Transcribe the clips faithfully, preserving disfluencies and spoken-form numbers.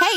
Hey,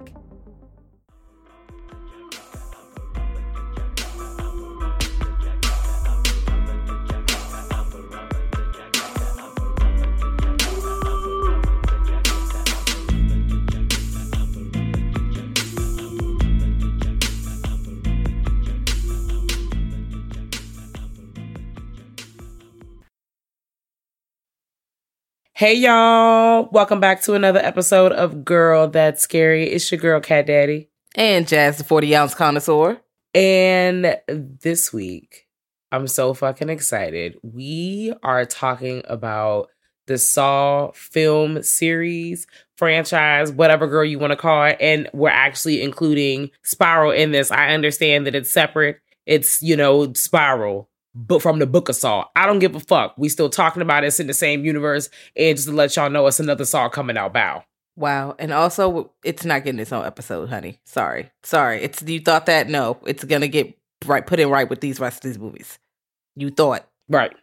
Hey y'all, welcome back to another episode of Girl That's Scary. It's your girl, Cat Daddy. And Jazz, the forty-ounce connoisseur. And this week, I'm so fucking excited. We are talking about the Saw film series, franchise, whatever girl you want to call it. And we're actually including Spiral in this. I understand that it's separate. It's, you know, Spiral. But from the Book of Saul, I don't give a fuck. We still talking about it. It's in the same universe. And just to let y'all know, it's another Saw coming out. Bow. Wow. And also, it's not getting its own episode, honey. Sorry. Sorry. It's you thought that? No. It's going to get right put in right with these rest of these movies. You thought. Right.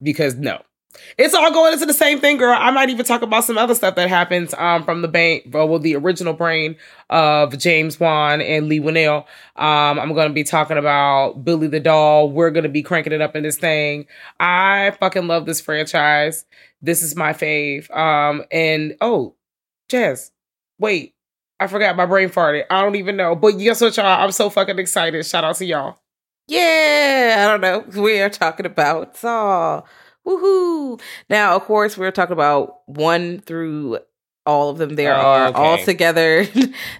Because no. It's all going into the same thing, girl. I might even talk about some other stuff that happens um, from the bank, well, the original brain of James Wan and Leigh Whannell. Um, I'm going to be talking about Billy the Doll. We're going to be cranking it up in this thing. I fucking love this franchise. This is my fave. Um, and, oh, Jazz, wait. I forgot my brain farted. I don't even know. But guess what, y'all? I'm so fucking excited. Shout out to y'all. Yeah, I don't know. We are talking about Saw. Woohoo! Now, of course, we're talking about one through all of them. There oh, are okay. all together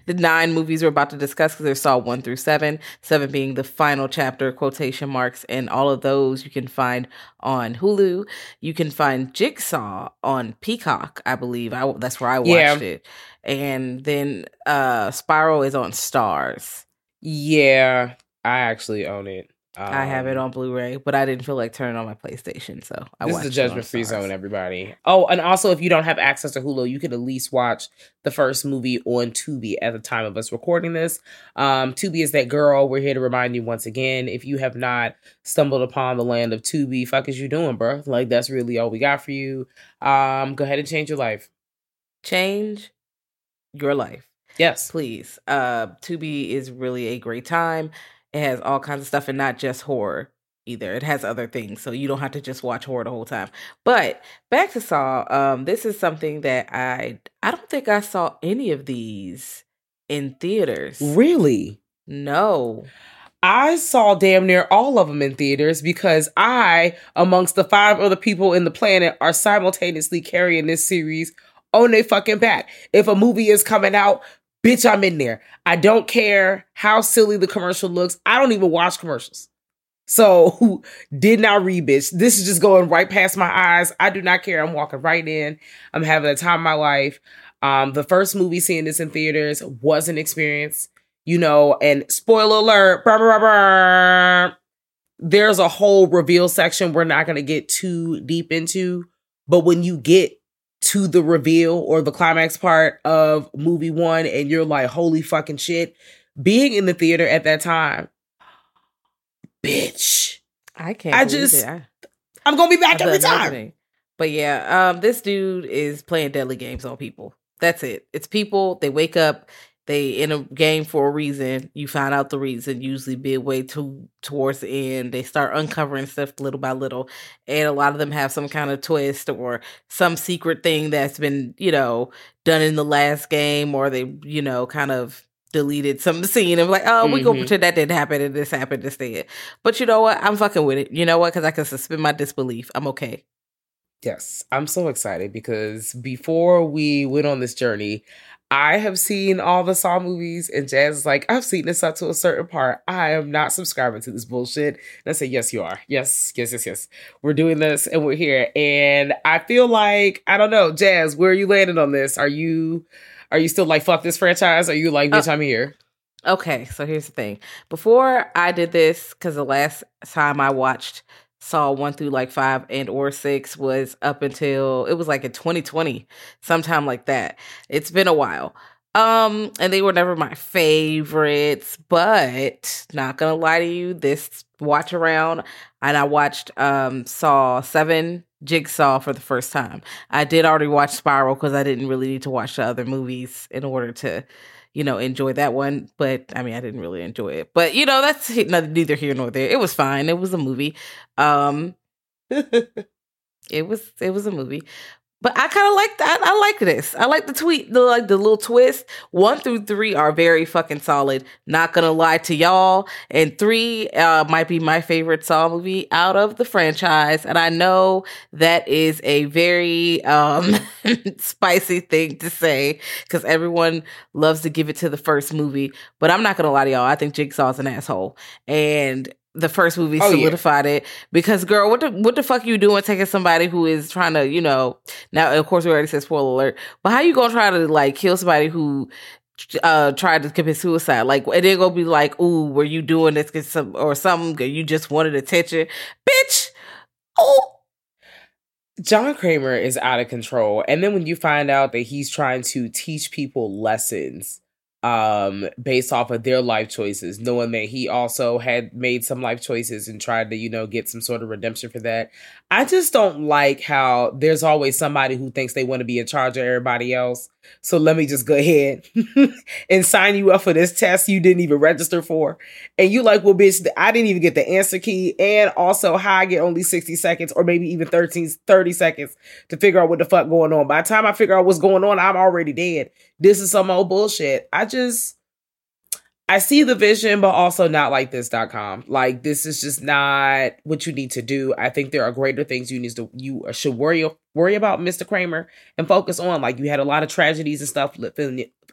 the nine movies we're about to discuss because there's Saw one through seven, seven being the final chapter, quotation marks, and all of those you can find on Hulu. You can find Jigsaw on Peacock, I believe. I that's where I watched yeah. it, and then uh, Spiral is on Starz. Yeah, I actually own it. Um, I have it on Blu-ray, but I didn't feel like turning on my PlayStation, so I watched it. This is a judgment-free zone, everybody. Oh, and also, if you don't have access to Hulu, you can at least watch the first movie on Tubi at the time of us recording this. Um, Tubi is that girl. We're here to remind you once again, if you have not stumbled upon the land of Tubi, fuck is you doing, bro? Like, that's really all we got for you. Um, go ahead and change your life. Change your life. Yes. Please. Uh, Tubi is really a great time. It has all kinds of stuff and not just horror either. It has other things. So you don't have to just watch horror the whole time. But back to Saw, um, this is something that I I don't think I saw any of these in theaters. Really? No. I saw damn near all of them in theaters because I, amongst the five other people in the planet, are simultaneously carrying this series on their fucking back. If a movie is coming out, bitch, I'm in there. I don't care how silly the commercial looks. I don't even watch commercials. So did not read, bitch. This is just going right past my eyes. I do not care. I'm walking right in. I'm having the time of my life. Um, the first movie seeing this in theaters was an experience, you know, and spoiler alert, brr, brr, brr, there's a whole reveal section we're not going to get too deep into. But when you get to the reveal or the climax part of movie one, and you're like, holy fucking shit. Being in the theater at that time, bitch. I can't. I just, I, I'm going to be back every time. Listening. But yeah, um, this dude is playing deadly games on people. That's it. It's people. They wake up. They in a game for a reason. You find out the reason, usually midway to towards the end. They start uncovering stuff little by little. And a lot of them have some kind of twist or some secret thing that's been, you know, done in the last game, or they, you know, kind of deleted some scene and be like, oh, mm-hmm. we gonna pretend that didn't happen and this happened instead. But you know what? I'm fucking with it. You know what? Because I can suspend my disbelief. I'm okay. Yes. I'm so excited because before we went on this journey, I have seen all the Saw movies, and Jazz is like, I've seen this up to a certain part. I am not subscribing to this bullshit. And I said, yes, you are. Yes, yes, yes, yes. We're doing this, and we're here. And I feel like, I don't know, Jazz, where are you landing on this? Are you are you still like, fuck this franchise? Are you like, bitch, uh, I'm here? Okay, so here's the thing. Before I did this, because the last time I watched Saw one through like five and or six was up until it was like in twenty twenty, sometime like that. It's been a while. Um, and they were never my favorites, but not gonna lie to you, this watch around and I watched um Saw seven, Jigsaw for the first time. I did already watch Spiral because I didn't really need to watch the other movies in order to, you know, enjoy that one. But I mean, I didn't really enjoy it. But you know, that's neither here nor there. It was fine. It was a movie. Um, it was it was a movie. But I kind of like that. I, I like this. I like the tweet. The like the little twist. One through three are very fucking solid. Not gonna lie to y'all. And three uh, might be my favorite Saw movie out of the franchise. And I know that is a very um, spicy thing to say because everyone loves to give it to the first movie. But I'm not gonna lie to y'all. I think Jigsaw's an asshole. And the first movie oh, solidified yeah. it because, girl, what the what the fuck you doing taking somebody who is trying to, you know, now, of course, we already said spoiler alert, but how you going to try to, like, kill somebody who uh, tried to commit suicide? Like, and they're going to be like, ooh, were you doing this some, or something? You just wanted attention? Bitch! Oh! John Kramer is out of control. And then when you find out that he's trying to teach people lessons um based off of their life choices, knowing that he also had made some life choices and tried to, you know, get some sort of redemption for that. I just don't like how there's always somebody who thinks they want to be in charge of everybody else. So let me just go ahead and sign you up for this test you didn't even register for. And you like, well, bitch, I didn't even get the answer key. And also how I get only sixty seconds or maybe even thirteen, thirty seconds to figure out what the fuck going on. By the time I figure out what's going on, I'm already dead. This is some old bullshit. I just, I see the vision, but also not like this dot com. Like, this is just not what you need to do. I think there are greater things you need to, you should worry, worry about, Mister Kramer, and focus on. Like, you had a lot of tragedies and stuff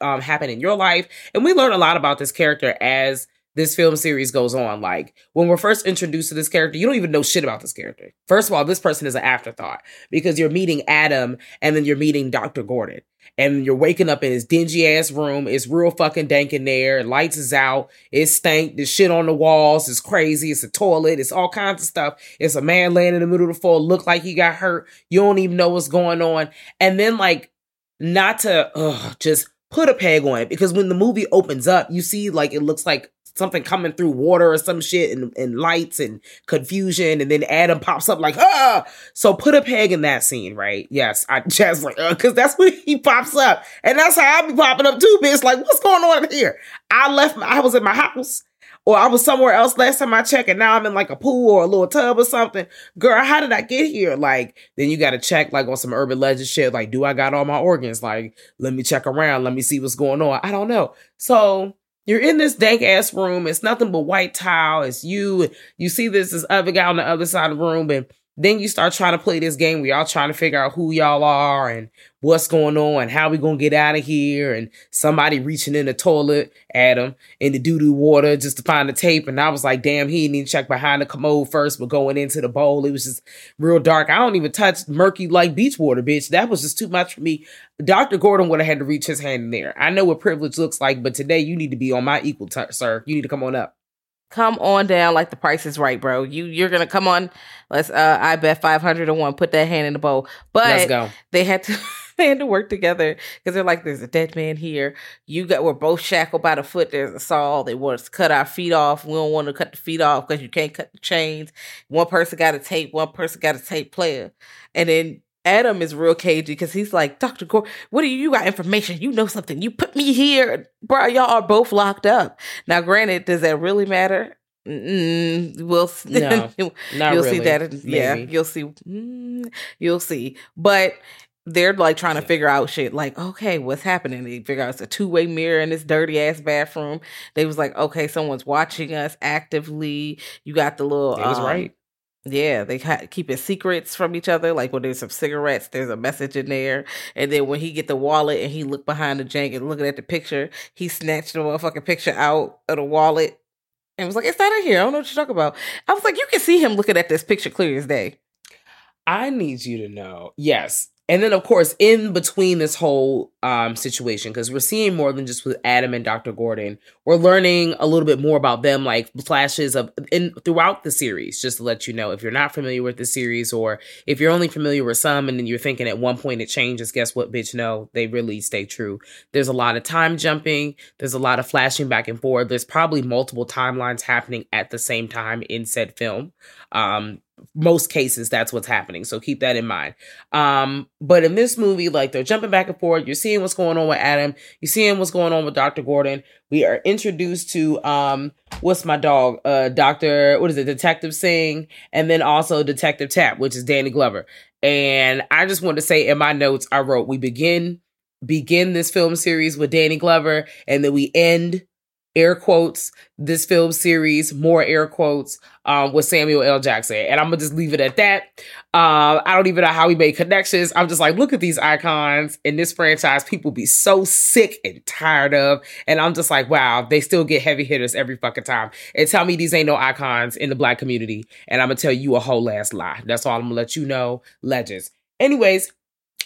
um, happen in your life. And we learn a lot about this character as this film series goes on. Like, when we're first introduced to this character, you don't even know shit about this character. First of all, this person is an afterthought because you're meeting Adam and then you're meeting Doctor Gordon. And you're waking up in his dingy ass room. It's real fucking dank in there. Lights is out. It's stank. There's shit on the walls. It's crazy. It's a toilet. It's all kinds of stuff. It's a man laying in the middle of the floor. Look like he got hurt. You don't even know what's going on. And then, like, not to ugh, just put a peg on it. Because when the movie opens up, you see, like, it looks like something coming through water or some shit and, and lights and confusion. And then Adam pops up like, ah, so put a peg in that scene. Right. Yes. I just like, uh, cause that's when he pops up and that's how I be popping up too, bitch. Like, what's going on here? I left, my, I was at my house or I was somewhere else last time I checked and now I'm in like a pool or a little tub or something. Girl, how did I get here? Like, then you got to check like on some urban legend shit. Like, do I got all my organs? Like, let me check around. Let me see what's going on. I don't know. So you're in this dank ass room. It's nothing but white tile. It's you. You see this, this other guy on the other side of the room. And then you start trying to play this game where y'all trying to figure out who y'all are and what's going on and how we going to get out of here. And somebody reaching in the toilet, Adam, in the doo-doo water just to find the tape. And I was like, damn, he didn't even check behind the commode first, but going into the bowl, it was just real dark. I don't even touch murky like beach water, bitch. That was just too much for me. Doctor Gordon would have had to reach his hand in there. I know what privilege looks like, but today you need to be on my equal, t- sir. You need to come on up. Come on down like the Price is Right, bro. You, you're going to come on. Let's, uh, I bet five hundred to one, put that hand in the bowl. But let's go. They had to, they had to work together because they're like, there's a dead man here. You got, we're both shackled by the foot. There's a saw. They want us to cut our feet off. We don't want to cut the feet off because you can't cut the chains. One person got a tape. One person got a tape player. And then Adam is real cagey because he's like, Doctor Gore, what do you, you got information? You know something. You put me here. Bro, y'all are both locked up. Now, granted, does that really matter? Mm, we'll see. No, not you'll really. See that. In, yeah, you'll see. Mm, you'll see. But they're like trying to yeah. figure out shit. Like, okay, what's happening? They figure out it's a two-way mirror in this dirty ass bathroom. They was like, okay, someone's watching us actively. You got the little. It was um, right. Yeah, they ha- keeping secrets from each other. Like when there's some cigarettes, there's a message in there. And then when he get the wallet and he look behind the jank and looking at the picture, he snatched the motherfucking picture out of the wallet and was like, "It's not in here. I don't know what you're talking about." I was like, "You can see him looking at this picture clear as day." I need you to know, yes. And then, of course, in between this whole um, situation, because we're seeing more than just with Adam and Doctor Gordon, we're learning a little bit more about them, like flashes of in throughout the series, just to let you know, if you're not familiar with the series or if you're only familiar with some and then you're thinking at one point it changes, guess what, bitch? No, they really stay true. There's a lot of time jumping. There's a lot of flashing back and forth. There's probably multiple timelines happening at the same time in said film. Um, most cases, that's what's happening. So keep that in mind. Um, but in this movie, like they're jumping back and forth. You're seeing what's going on with Adam. You're seeing what's going on with Doctor Gordon. We are introduced to, um, what's my dog? Uh, Doctor, what is it? Detective Singh. And then also Detective Tap, which is Danny Glover. And I just want to say in my notes, I wrote, we begin, begin this film series with Danny Glover. And then we end, air quotes, this film series, more air quotes, um, with Samuel L. Jackson. And I'm going to just leave it at that. Uh, I don't even know how we made connections. I'm just like, look at these icons in this franchise. People be so sick and tired of. And I'm just like, wow, they still get heavy hitters every fucking time. And tell me these ain't no icons in the Black community. And I'm going to tell you a whole ass lie. That's all I'm going to let you know. Legends. Anyways,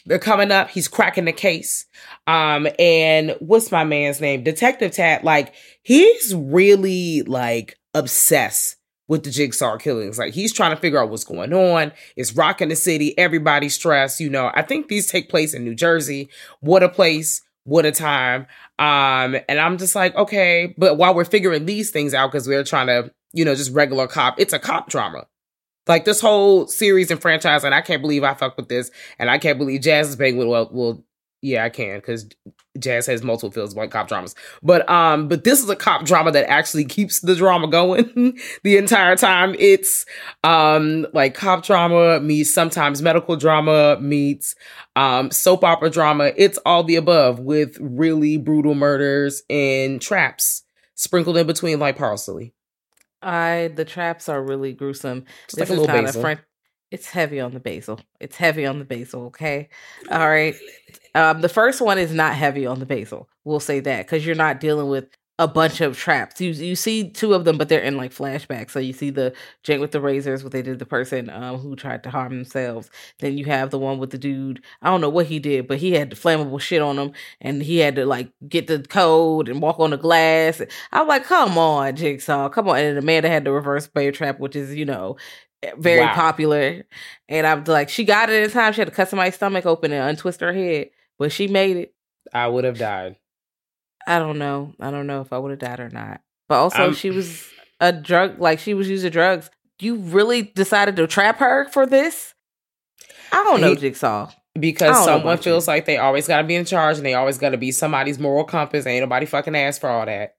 they're coming up. He's cracking the case. Um, and what's my man's name? Detective Tat. Like, he's really, like, obsessed with the Jigsaw killings. Like, he's trying to figure out what's going on. It's rocking the city. Everybody's stressed. You know, I think these take place in New Jersey. What a place. What a time. Um, and I'm just like, okay. But while we're figuring these things out, because we're trying to, you know, just regular cop. It's a cop drama. Like, this whole series and franchise, and I can't believe I fuck with this, and I can't believe Jazz is banging with, well, well, yeah, I can, because Jazz has multiple films like cop dramas. But um, but this is a cop drama that actually keeps the drama going the entire time. It's um like cop drama meets sometimes medical drama meets um soap opera drama. It's all the above with really brutal murders and traps sprinkled in between like parsley. I the traps are really gruesome. Just this like a is not basil. a French. It's heavy on the basil. It's heavy on the basil. Okay, all right. Um, the first one is not heavy on the basil. We'll say that because you're not dealing with a bunch of traps. You you see two of them, but they're in like flashbacks. So you see the jank with the razors, what they did to the person um, who tried to harm themselves. Then you have the one with the dude. I don't know what he did, but he had the flammable shit on him, and he had to like get the code and walk on the glass. I'm like, come on, Jigsaw, come on. And the man that had the reverse bear trap, which is, you know, very wow. popular. And I'm like, she got it in time. She had to cut somebody's stomach open and untwist her head, but she made it. I would have died. I don't know. I don't know if I would have died or not. But also, um, she was a drug, like she was using drugs. You really decided to trap her for this? I don't know, he, Jigsaw. Because someone feels you. like they always got to be in charge and they always got to be somebody's moral compass. Ain't nobody fucking asked for all that.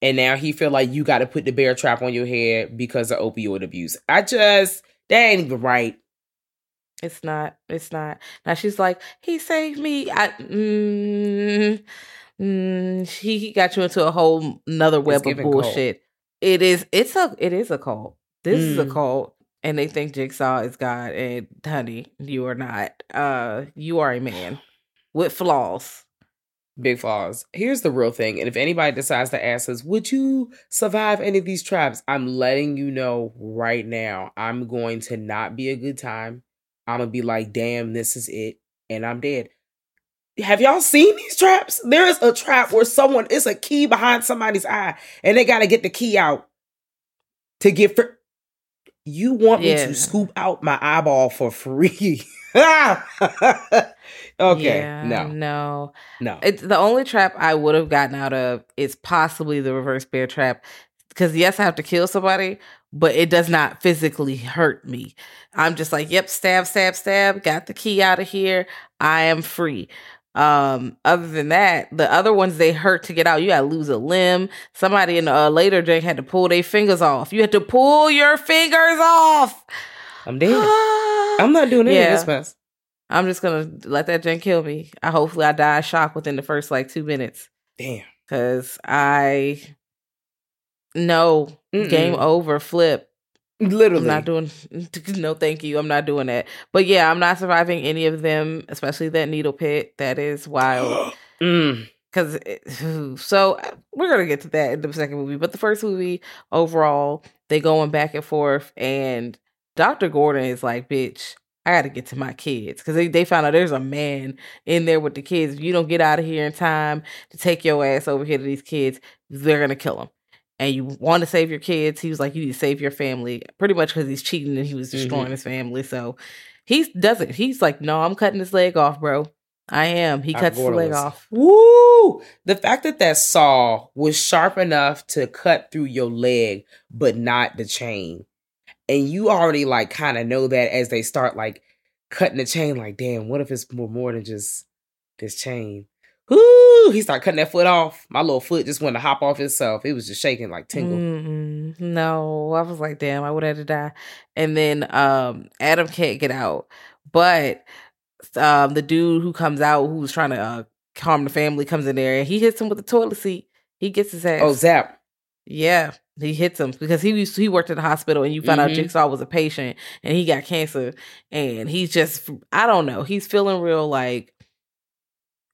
And now he feel like you got to put the bear trap on your head because of opioid abuse. I just, that ain't even right. It's not. It's not. Now she's like, he saved me. I, mm, Mm, he, he got you into a whole another web of bullshit. Cult. It is, it's a, it is a cult. This mm. is a cult, and they think Jigsaw is God. And honey, you are not. Uh, you are a man with flaws, big flaws. Here's the real thing. And if anybody decides to ask us, would you survive any of these traps? I'm letting you know right now. I'm going to not be a good time. I'm gonna be like, damn, this is it, and I'm dead. Have y'all seen these traps? There is a trap where someone, it's a key behind somebody's eye and they got to get the key out to get free. You want yeah. me to scoop out my eyeball for free? Okay. Yeah, no. No. No. It's the only trap I would have gotten out of is possibly the reverse bear trap. Because yes, I have to kill somebody, but it does not physically hurt me. I'm just like, yep, stab, stab, stab. Got the key out of here. I am free. Um, other than that, the other ones, they hurt to get out. You got to lose a limb. Somebody in a uh, later drink had to pull their fingers off. You had to pull your fingers off. I'm dead. I'm not doing any yeah. of this mess. I'm just going to let that junk kill me. I hopefully I die of shock within the first like two minutes. Damn. Because I no Mm-mm. game over, flip. Literally. I'm not doing, no thank you. I'm not doing that. But yeah, I'm not surviving any of them, especially that needle pit. That is wild. mm. Cause it, so we're going to get to that in the second movie. But the first movie, overall, they going back and forth. And Doctor Gordon is like, bitch, I got to get to my kids. Because they, they found out there's a man in there with the kids. If you don't get out of here in time to take your ass over here to these kids, they're going to kill them. And you want to save your kids. He was like, you need to save your family. Pretty much because he's cheating and he was destroying mm-hmm. his family. So he doesn't. He's like, no, I'm cutting his leg off, bro. I am. He cuts his leg off. Woo! The fact that that saw was sharp enough to cut through your leg, but not the chain. And you already like kind of know that as they start like cutting the chain, like, damn, what if it's more, more than just this chain? Whoo! He started cutting that foot off. My little foot just wanted to hop off itself. It was just shaking like tingle. Mm-mm. No, I was like, damn, I would have to die. And then um, Adam can't get out. But um, the dude who comes out, who's trying to uh, harm the family, comes in there and he hits him with the toilet seat. He gets his ass. Oh, zap. Yeah. He hits him because he used to, he worked at the hospital and you found mm-hmm. out Jigsaw was a patient and he got cancer and he's just, I don't know. He's feeling real like,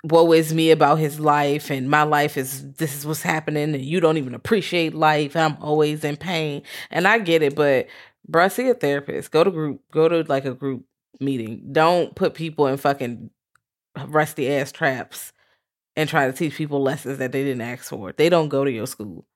woe is me about his life and my life is, this is what's happening and you don't even appreciate life. And I'm always in pain. And I get it, but bruh, see a therapist, go to group, go to like a group meeting. Don't put people in fucking rusty ass traps and try to teach people lessons that they didn't ask for. They don't go to your school.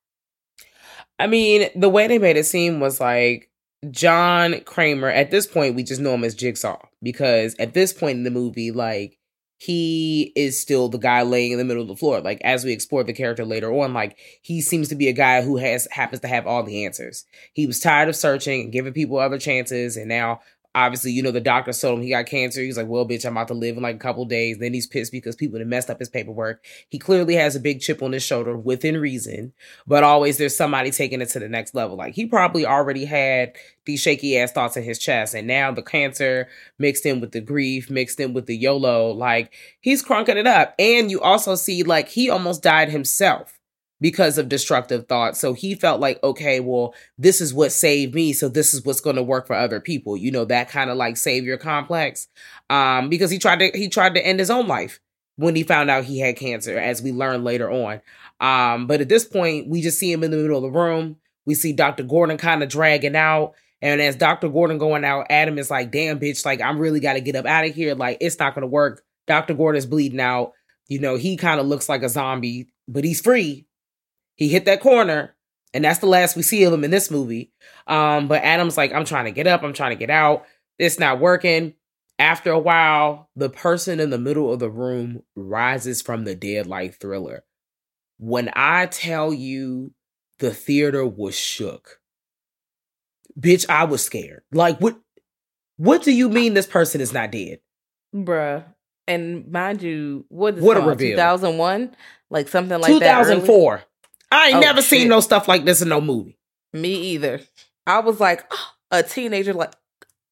I mean, the way they made it seem was like John Kramer, at this point, we just know him as Jigsaw because at this point in the movie, like he is still the guy laying in the middle of the floor. Like as we explore the character later on, like he seems to be a guy who has happens to have all the answers. He was tired of searching and giving people other chances. And now, obviously, you know, the doctor told him he got cancer. He's like, well, bitch, I'm about to live in like a couple days. Then he's pissed because people have messed up his paperwork. He clearly has a big chip on his shoulder within reason, but always there's somebody taking it to the next level. Like he probably already had these shaky ass thoughts in his chest. And now the cancer mixed in with the grief, mixed in with the YOLO, like he's crunking it up. And you also see like he almost died himself because of destructive thoughts. So he felt like, okay, well, this is what saved me. So this is what's going to work for other people. You know, that kind of like savior complex. Um, because he tried to, he tried to end his own life when he found out he had cancer, as we learned later on. Um, but at this point, we just see him in the middle of the room. We see Doctor Gordon kind of dragging out. And as Doctor Gordon going out, Adam is like, damn, bitch, like, I'm really got to get up out of here. Like, it's not going to work. Doctor Gordon's bleeding out. You know, he kind of looks like a zombie, but he's free. He hit that corner, and that's the last we see of him in this movie. Um, but Adam's like, I'm trying to get up. I'm trying to get out. It's not working. After a while, the person in the middle of the room rises from the dead like Thriller. When I tell you the theater was shook, bitch, I was scared. Like, what, what do you mean this person is not dead? Bruh. And mind you, what is it, two thousand one? Like something like that. two thousand four. I ain't oh, never shit. seen no stuff like this in no movie. Me either. I was like, oh, a teenager, like,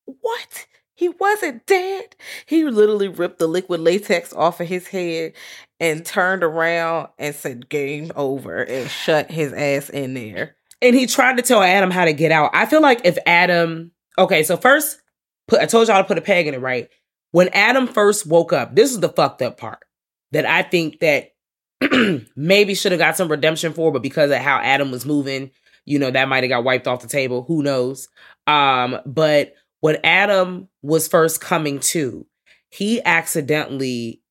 what? He wasn't dead? He literally ripped the liquid latex off of his head and turned around and said, game over, and shut his ass in there. And he tried to tell Adam how to get out. I feel like if Adam... Okay, so first, put, I told y'all to put a peg in it, right? When Adam first woke up, this is the fucked up part that I think that maybe should have got some redemption for, but because of how Adam was moving, you know, that might have got wiped off the table. Who knows? Um, but when Adam was first coming to, he accidentally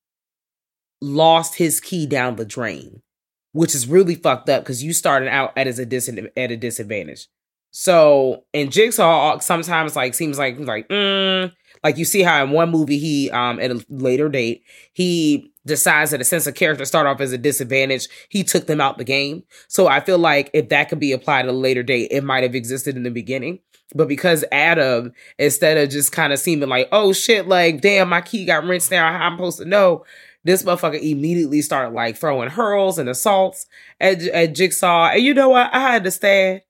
lost his key down the drain, which is really fucked up because you started out at as a dis- at a disadvantage. So in Jigsaw, sometimes like seems like like mm, like you see how in one movie he um at a later date he decides that a sense of character start off as a disadvantage. He took them out the game. So I feel like if that could be applied at a later date, it might have existed in the beginning. But because Adam, instead of just kind of seeming like, oh shit, like, damn, my key got rinsed now, I'm supposed to know, this motherfucker immediately started like throwing hurls and assaults at, at Jigsaw. And you know what? I understand.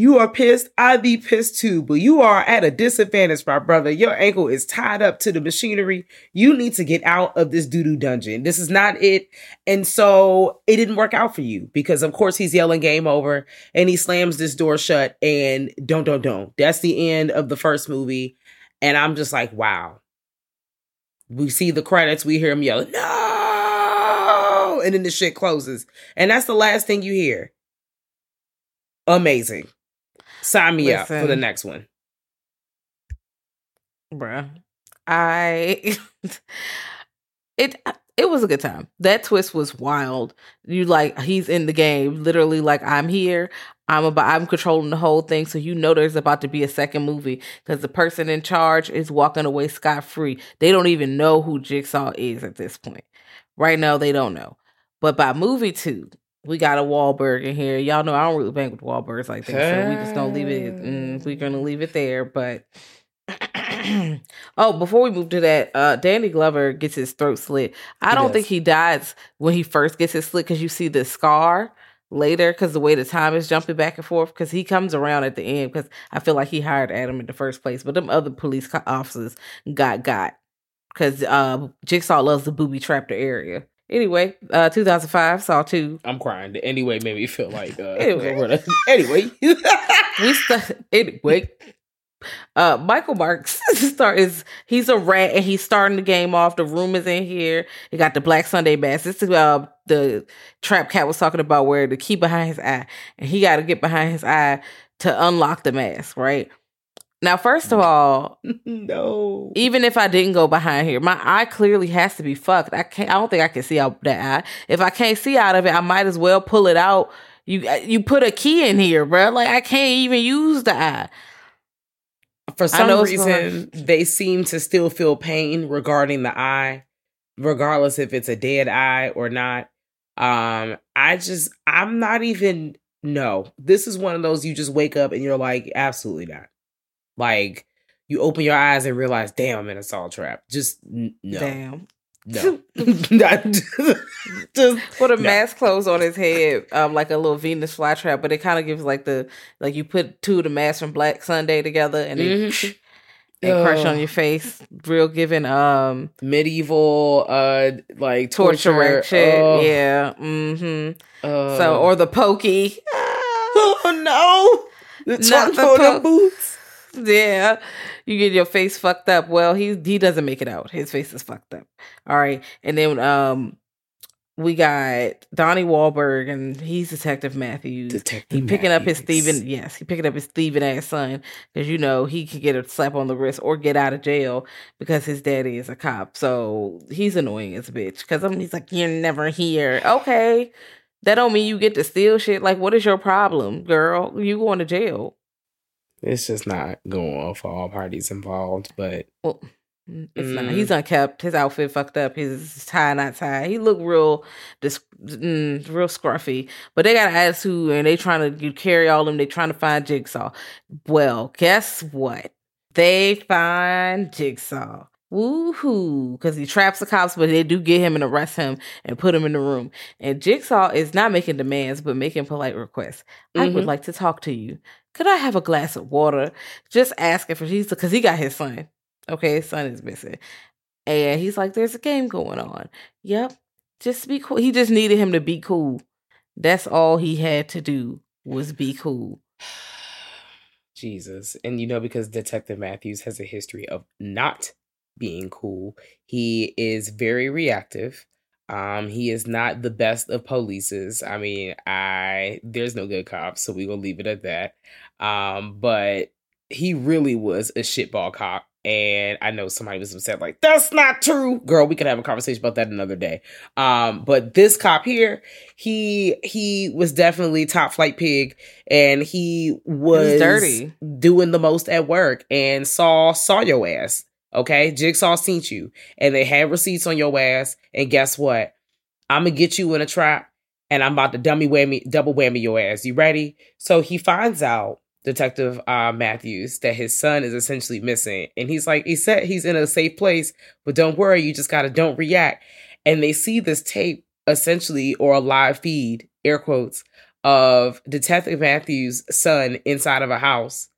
You are pissed. I be pissed too, but you are at a disadvantage, my brother. Your ankle is tied up to the machinery. You need to get out of this doo-doo dungeon. This is not it. And so it didn't work out for you because, of course, he's yelling game over and he slams this door shut and don't, don't, don't. That's the end of the first movie. And I'm just like, wow. We see the credits. We hear him yelling, no! And then the shit closes. And that's the last thing you hear. Amazing. Sign me Listen, up for the next one. Bruh. I it it was a good time. That twist was wild. You like he's in the game, literally like I'm here. I'm about I'm controlling the whole thing. So you know there's about to be a second movie because the person in charge is walking away scot-free. They don't even know who Jigsaw is at this point. Right now they don't know. But by movie two, we got a Wahlberg in here. Y'all know I don't really bang with Wahlbergs like that, hey. So we just don't leave it. Mm, we're going to leave it there. But, oh, before we move to that, uh, Danny Glover gets his throat slit. I he don't does. think he dies when he first gets his slit because you see the scar later because the way the time is jumping back and forth because he comes around at the end because I feel like he hired Adam in the first place. But them other police officers got got because uh, Jigsaw loves the booby trapped area. Anyway, uh, two thousand five, Saw two. I'm crying. The anyway made me feel like... Uh, anyway. Anyway. we st- anyway. Uh, Michael Marks star is he's a rat and he's starting the game off. The room is in here. He got the Black Sunday mask. This is uh, the Trap Cat was talking about where the key behind his eye. And he got to get behind his eye to unlock the mask, right? Now, first of all, no. Even if I didn't go behind here, my eye clearly has to be fucked. I can't. I don't think I can see out that eye. If I can't see out of it, I might as well pull it out. You you put a key in here, bro. Like I can't even use the eye. For some reason, they seem to still feel pain regarding the eye, regardless if it's a dead eye or not. Um, I just I'm not even no. This is one of those you just wake up and you're like, absolutely not. Like, you open your eyes and realize, damn, I'm in a Saw trap. Just, n- no. Damn. No. Just put a no. mask clothes on his head, um, like a little Venus flytrap, but it kind of gives like the, like you put two of the masks from Black Sunday together and then mm-hmm. they oh. crush on your face. Real giving um, medieval, uh, like torture. Torture shit. Oh. Yeah. Mm-hmm. Oh. So, or the pokey. Oh, no. The Not the po- boots. Yeah, you get your face fucked up. Well, he he doesn't make it out. His face is fucked up. All right, and then um, we got Donnie Wahlberg, and he's Detective Matthews. Detective he picking Matthews. up his thieving. Yes, he picking up his thieving ass son because you know he could get a slap on the wrist or get out of jail because his daddy is a cop. So he's annoying as a bitch because I mean, he's like, "You're never here." Okay, that don't mean you get to steal shit. Like, what is your problem, girl? You going to jail? It's just not going well for all parties involved, but... Well, it's mm. not. He's unkept. His outfit fucked up. His tie not tied. He looked real dis- mm, real scruffy. But they got an attitude, and they trying to carry all of them. They trying to find Jigsaw. Well, guess what? They find Jigsaw. Woohoo. Because he traps the cops, but they do get him and arrest him and put him in the room. And Jigsaw is not making demands, but making polite requests. Mm-hmm. I would like to talk to you. Could I have a glass of water? Just asking for Jesus, because he got his son. Okay, his son is missing. And he's like, there's a game going on. Yep, just be cool. He just needed him to be cool. That's all he had to do was be cool. Jesus. And you know, because Detective Matthews has a history of not being cool, he is very reactive. Um, he is not the best of polices. I mean, I there's no good cops, so we gonna leave it at that. Um, but he really was a shitball cop, and I know somebody was upset, like that's not true, girl. We could have a conversation about that another day. Um, but this cop here, he he was definitely top flight pig, and he was dirty, doing the most at work, and saw saw your ass. Okay, Jigsaw seen you and they had receipts on your ass. And guess what? I'm going to get you in a trap and I'm about to dummy whammy, double whammy your ass. You ready? So he finds out, Detective uh, Matthews, that his son is essentially missing. And he's like, he said he's in a safe place, but don't worry. You just got to don't react. And they see this tape essentially or a live feed, air quotes, of Detective Matthews' son inside of a house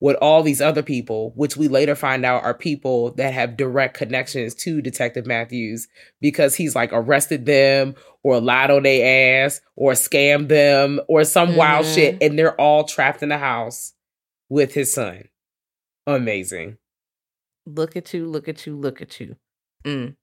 with all these other people, which we later find out are people that have direct connections to Detective Matthews because he's like arrested them or lied on their ass or scammed them or some mm-hmm. wild shit. And they're all trapped in the house with his son. Amazing. Look at you, look at you, look at you. Mm.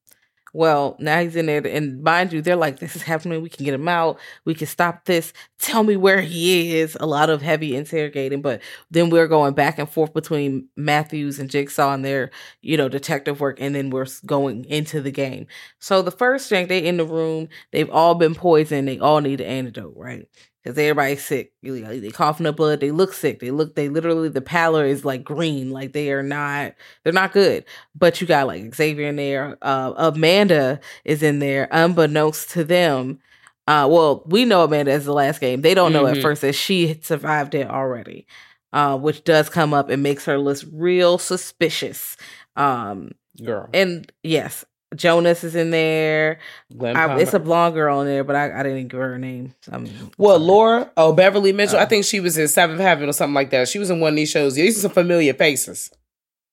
Well, now he's in there, and mind you, they're like, this is happening. We can get him out. We can stop this. Tell me where he is. A lot of heavy interrogating, but then we're going back and forth between Matthews and Jigsaw and their, you know, detective work, and then we're going into the game. So the first thing, they in the room, they've all been poisoned. They all need an antidote, right? Because everybody's sick. You know, they coughing up blood. They look sick. They look, they literally, the pallor is like green. Like they are not, they're not good. But you got like Xavier in there. Uh, Amanda is in there, unbeknownst to them. Uh, well, we know Amanda is the last game. They don't know mm-hmm. at first that she survived it already, uh, which does come up and makes her look real suspicious. Um, Girl. And yes. Jonas is in there. I, it's a blonde girl in there, but I, I didn't give her a name. So I'm, well, sorry. Laura, oh, Beverly Mitchell. Uh, I think she was in Seventh Heaven or something like that. She was in one of these shows. These are some familiar faces.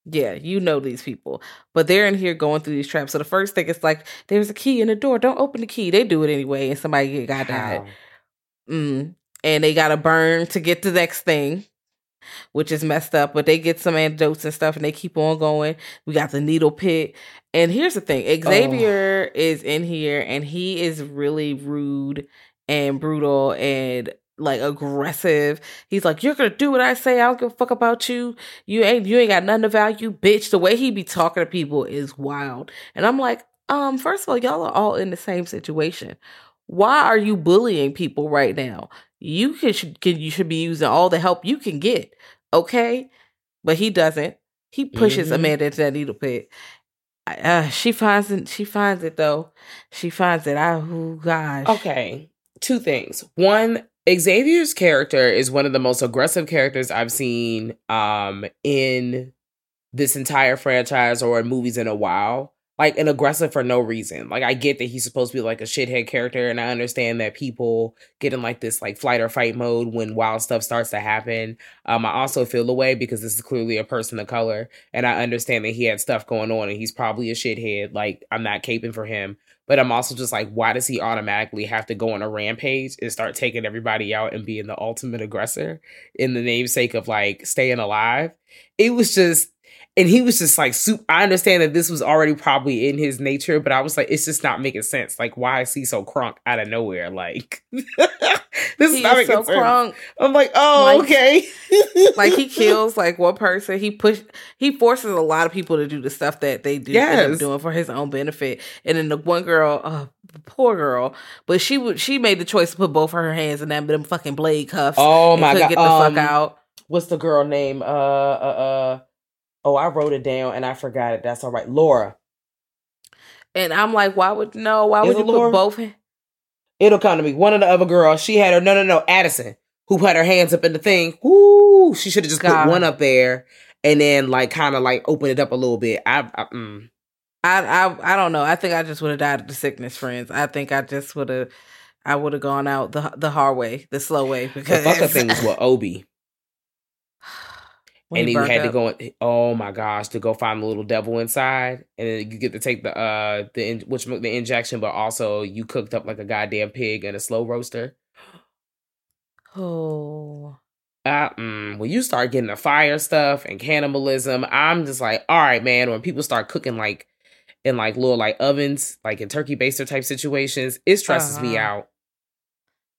Yeah, you know these people. But they're in here going through these traps. So the first thing is like, there's a key in the door. Don't open the key. They do it anyway, and somebody got died. Mm. And they got to burn to get the next thing, which is messed up, but they get some antidotes and stuff, and they keep on going. We got the needle pit. And here's the thing. Xavier oh. is in here, and he is really rude and brutal and like aggressive. He's like, you're going to do what I say. I don't give a fuck about you. You ain't, you ain't got nothing to value, bitch. The way he be talking to people is wild. And I'm like, um, first of all, y'all are all in the same situation. Why are you bullying people right now? You can, should, can you should be using all the help you can get, okay? But he doesn't. He pushes mm-hmm. Amanda into that needle pit. Uh, she finds it. She finds it though. She finds it. I, oh gosh. Okay. Two things. One, Xavier's character is one of the most aggressive characters I've seen um, in this entire franchise or in movies in a while. Like, an aggressive for no reason. Like, I get that he's supposed to be, like, a shithead character, and I understand that people get in, like, this, like, flight or fight mode when wild stuff starts to happen. Um, I also feel the way because this is clearly a person of color, and I understand that he had stuff going on, and he's probably a shithead. Like, I'm not caping for him. But I'm also just like, why does he automatically have to go on a rampage and start taking everybody out and being the ultimate aggressor in the namesake of, like, staying alive? It was just... And he was just like, soup. I understand that this was already probably in his nature, but I was like, it's just not making sense. Like, why is he so crunk out of nowhere? Like, this is not making sense. Crunk. I'm like, oh, like, okay. Like, he kills like one person. He push. He forces a lot of people to do the stuff that they do. Yes. End up doing for his own benefit. And then the one girl, oh, poor girl, but she would. She made the choice to put both of her hands in that them fucking blade cuffs. Oh my and god! Get the um, fuck out. What's the girl name? Uh, uh, uh. Oh, I wrote it down and I forgot it. That's all right. Laura. And I'm like, why would, no, why Is would you Laura? Put both hands? It'll come to me. One of the other girls, she had her, no, no, no, Addison, who put her hands up in the thing. Woo, she should have just God. Put one up there and then like kind of like open it up a little bit. I I, mm. I, I, I don't know. I think I just would have died of the sickness, friends. I think I just would have, I would have gone out the the hard way, the slow way. Because the fucker things were Obi. When and he, he had up. To go, oh my gosh, to go find the little devil inside. And then you get to take the, uh, the in, which the injection, but also you cooked up like a goddamn pig in a slow roaster. Oh. Uh, mm, when you start getting the fire stuff and cannibalism, I'm just like, all right, man, when people start cooking like in like little like ovens, like in turkey baster type situations, it stresses uh-huh. me out.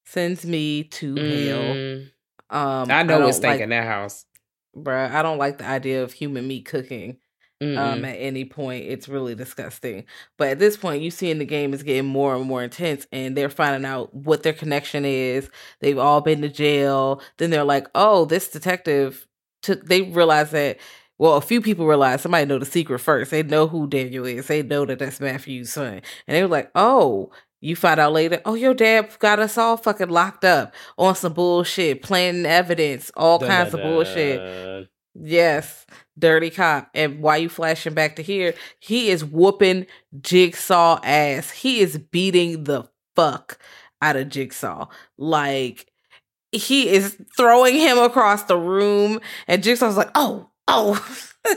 Sends me to mm. hell. Um, I know I it's thinking like- that house. Bruh, I don't like the idea of human meat cooking mm-hmm. um, at any point. It's really disgusting. But at this point, you see in the game is getting more and more intense, and they're finding out what their connection is. They've all been to jail. Then they're like, oh, this detective took, they realize that, well, a few people realize somebody know the secret first. They know who Daniel is. They know that that's Matthew's son. And they were like, oh, you find out later, oh, your dad got us all fucking locked up on some bullshit, planting evidence, all dun, kinds dun, of bullshit. Dun. Yes, dirty cop. And while you flashing back to here, he is whooping Jigsaw ass. He is beating the fuck out of Jigsaw. Like, he is throwing him across the room, and Jigsaw's like, oh, oh,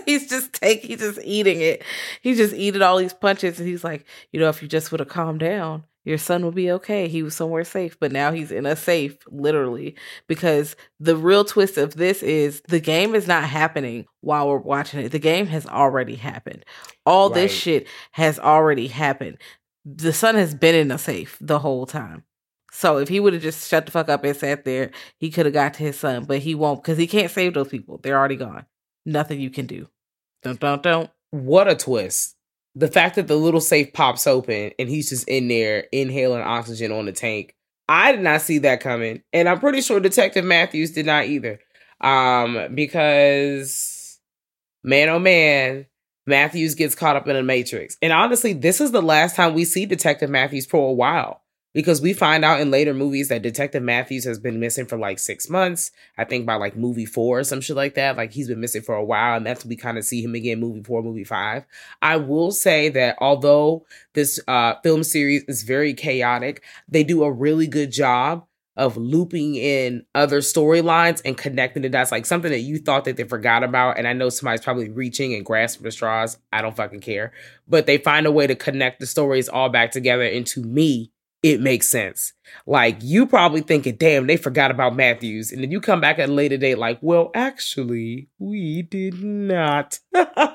he's just taking, he's just eating it. He's just eating all these punches. And he's like, you know, if you just would have calmed down, your son would be okay. He was somewhere safe, but now he's in a safe, literally, because the real twist of this is the game is not happening while we're watching it. The game has already happened. All right. This shit has already happened. The son has been in a safe the whole time. So if he would have just shut the fuck up and sat there, he could have got to his son, but he won't, because he can't save those people. They're already gone. Nothing you can do. Dun, dun, dun. What a twist. The fact that the little safe pops open and he's just in there inhaling oxygen on the tank. I did not see that coming. And I'm pretty sure Detective Matthews did not either. Um, because, man, oh, man, Matthews gets caught up in a matrix. And honestly, this is the last time we see Detective Matthews for a while. Because we find out in later movies that Detective Matthews has been missing for like six months. I think by like movie four or some shit like that. Like he's been missing for a while. And that's when we kind of see him again, movie four, movie five. I will say that although this uh, film series is very chaotic, they do a really good job of looping in other storylines and connecting the dots. Like something that you thought that they forgot about. And I know somebody's probably reaching and grasping for straws. I don't fucking care. But they find a way to connect the stories all back together. And to me, it makes sense. Like, you probably thinking, damn, they forgot about Matthews. And then you come back at a later date like, well, actually, we did not. But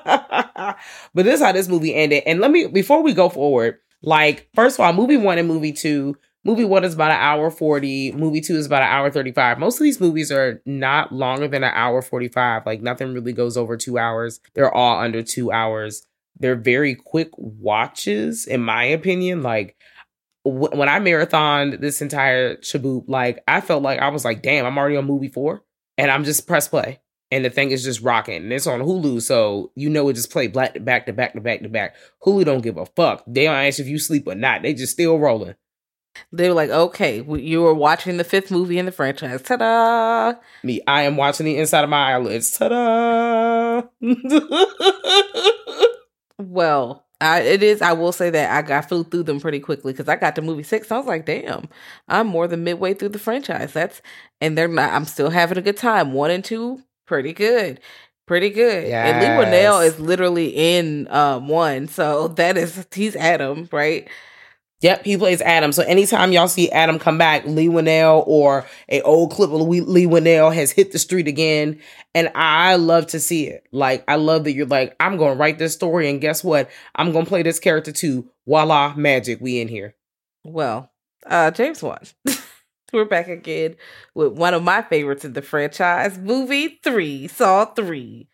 this is how this movie ended. And let me, before we go forward, like, first of all, movie one and movie two, movie one is about an hour forty. Movie two is about an hour thirty-five. Most of these movies are not longer than an hour forty-five. Like, nothing really goes over two hours. They're all under two hours. They're very quick watches, in my opinion. Like, when I marathoned this entire chaboop, like, I felt like I was like, damn, I'm already on movie four. And I'm just press play. And the thing is just rocking. And it's on Hulu, so you know it just play back to back to back to back to back. Hulu don't give a fuck. They don't ask if you sleep or not. They just still rolling. They were like, okay, you were watching the fifth movie in the franchise. Ta-da! Me, I am watching the inside of my eyelids. Ta-da! Well... I, it is. I will say that I got flew through them pretty quickly because I got to movie six. I was like, damn, I'm more than midway through the franchise. That's and they're not. I'm still having a good time. One and two, pretty good, pretty good. Yes. And Leigh Whannell is literally in um, one, so that is he's Adam, right? Yep, he plays Adam. So anytime y'all see Adam come back, Leigh Whannell or an old clip of Leigh Whannell has hit the street again. And I love to see it. Like, I love that you're like, I'm going to write this story. And guess what? I'm going to play this character too. Voila, magic. We in here. Well, uh, James Wan. We're back again with one of my favorites in the franchise. Movie three, Saw three.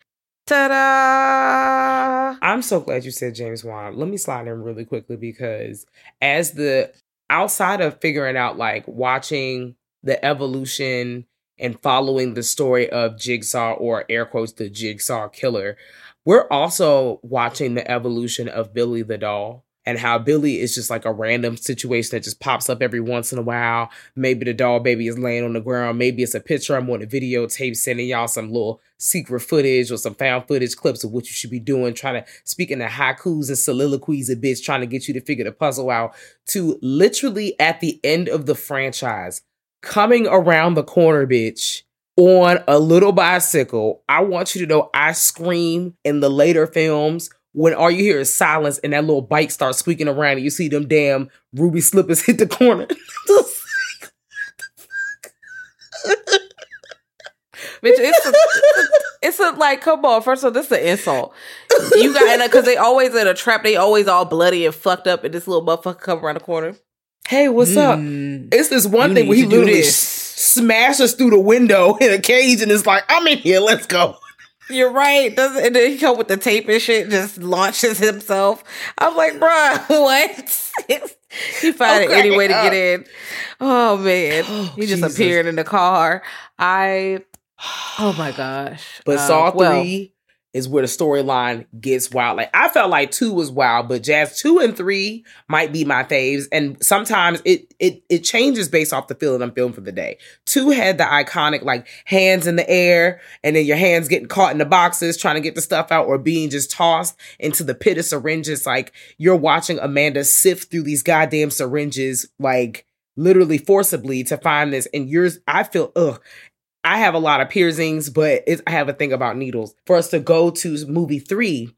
Ta-da! I'm so glad you said James Wan. Let me slide in really quickly because as the outside of figuring out like watching the evolution and following the story of Jigsaw or air quotes the Jigsaw killer, we're also watching the evolution of Billy the Doll. And how Billy is just like a random situation that just pops up every once in a while. Maybe the doll baby is laying on the ground. Maybe it's a picture I'm on a videotape sending y'all some little secret footage or some found footage clips of what you should be doing. Trying to speak in the haikus and soliloquies a bitch. Trying to get you to figure the puzzle out. To literally at the end of the franchise. Coming around the corner, bitch. On a little bicycle. I want you to know I scream in the later films. When all you hear is silence and that little bike starts squeaking around and you see them damn ruby slippers hit the corner. Bitch, it's a, it's a, like, come on. First of all, this is an insult. You got in a, because they always in a trap. They always all bloody and fucked up and this little motherfucker come around the corner. Hey, what's mm, up? It's this one thing where he literally this. smashes through the window in a cage and it's like, I'm in here. Let's go. You're right. Doesn't and then he come with the tape and shit, just launches himself. I'm like, bruh, what? He found okay, any way to uh, get in. Oh man. Oh, he just Jesus. appeared in the car. I oh my gosh. But uh, Saw three well, is where the storyline gets wild. Like I felt like two was wild, but Jazz two and three might be my faves. And sometimes it it it changes based off the feeling I'm feeling for the day. Two had the iconic like hands in the air and then your hands getting caught in the boxes trying to get the stuff out or being just tossed into the pit of syringes. Like you're watching Amanda sift through these goddamn syringes like literally forcibly to find this. And yours, I feel, ugh. I have a lot of piercings, but it's, I have a thing about needles. For us to go to movie three,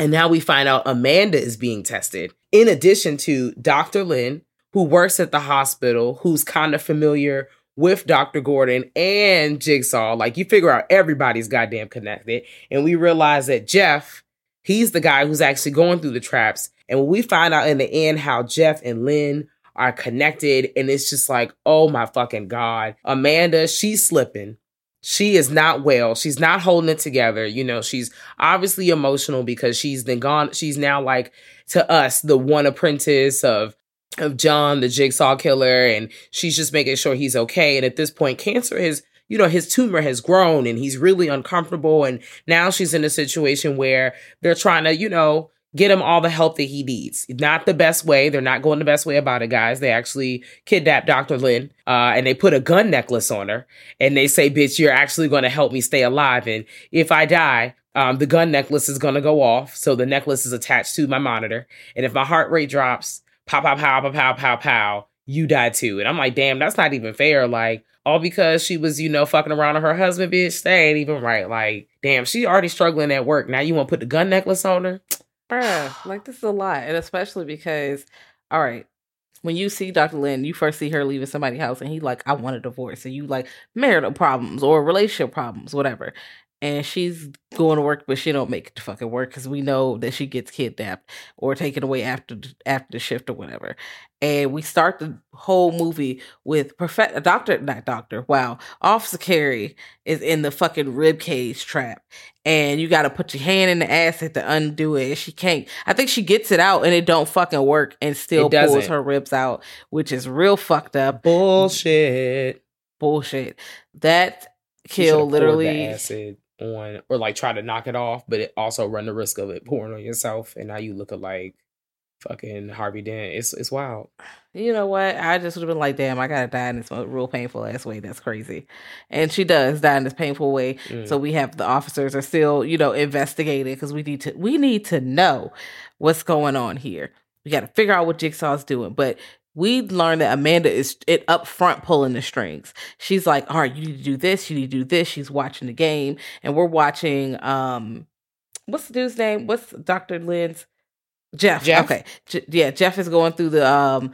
and now we find out Amanda is being tested. In addition to Doctor Lynn, who works at the hospital, who's kind of familiar with Doctor Gordon and Jigsaw. Like, you figure out everybody's goddamn connected. And we realize that Jeff, he's the guy who's actually going through the traps. And when we find out in the end how Jeff and Lynn are connected, and it's just like, oh my fucking God. Amanda, she's slipping. She is not well. She's not holding it together. You know, she's obviously emotional because she's then gone. She's now, like, to us, the one apprentice of of John, the Jigsaw killer, and she's just making sure he's okay. And at this point, cancer is, you know, his tumor has grown and he's really uncomfortable. And now she's in a situation where they're trying to, you know, get him all the help that he needs. Not the best way. They're not going the best way about it, guys. They actually kidnapped Doctor Lynn uh, and they put a gun necklace on her. And they say, bitch, you're actually going to help me stay alive. And if I die, um, the gun necklace is going to go off. So the necklace is attached to my monitor. And if my heart rate drops, pow, pow, pow, pow, pow, pow, pow, you die too. And I'm like, damn, that's not even fair. Like, all because she was, you know, fucking around on her husband, bitch. That ain't even right. Like, damn, she already struggling at work. Now you want to put the gun necklace on her? Bruh, like, this is a lot. And especially because, all right, when you see Doctor Lynn, you first see her leaving somebody's house and he like, I want a divorce. And you like marital problems or relationship problems, whatever. And she's going to work, but she don't make it to fucking work because we know that she gets kidnapped or taken away after after the shift or whatever. And we start the whole movie with prof- doctor, not doctor, wow, Officer Carey is in the fucking ribcage trap. And you got to put your hand in the acid to undo it. And she can't. I think she gets it out and it don't fucking work and still pulls her ribs out, which is real fucked up. Bullshit. Bullshit. That kill literally... on or like try to knock it off, but it also run the risk of it pouring on yourself, and now you look like fucking Harvey Dent. It's it's wild. You know what? I just would have been like, damn, I gotta die in this real painful ass way. That's crazy. And she does die in this painful way. Mm. So we have the officers are still, you know, investigating because we need to we need to know what's going on here. We got to figure out what Jigsaw's doing, but. We learned that Amanda is it up front pulling the strings. She's like, all right, you need to do this. You need to do this. She's watching the game. And we're watching, um, what's the dude's name? What's Doctor Lynn's? Jeff. Jeff. Okay. J- yeah, Jeff is going through the, um,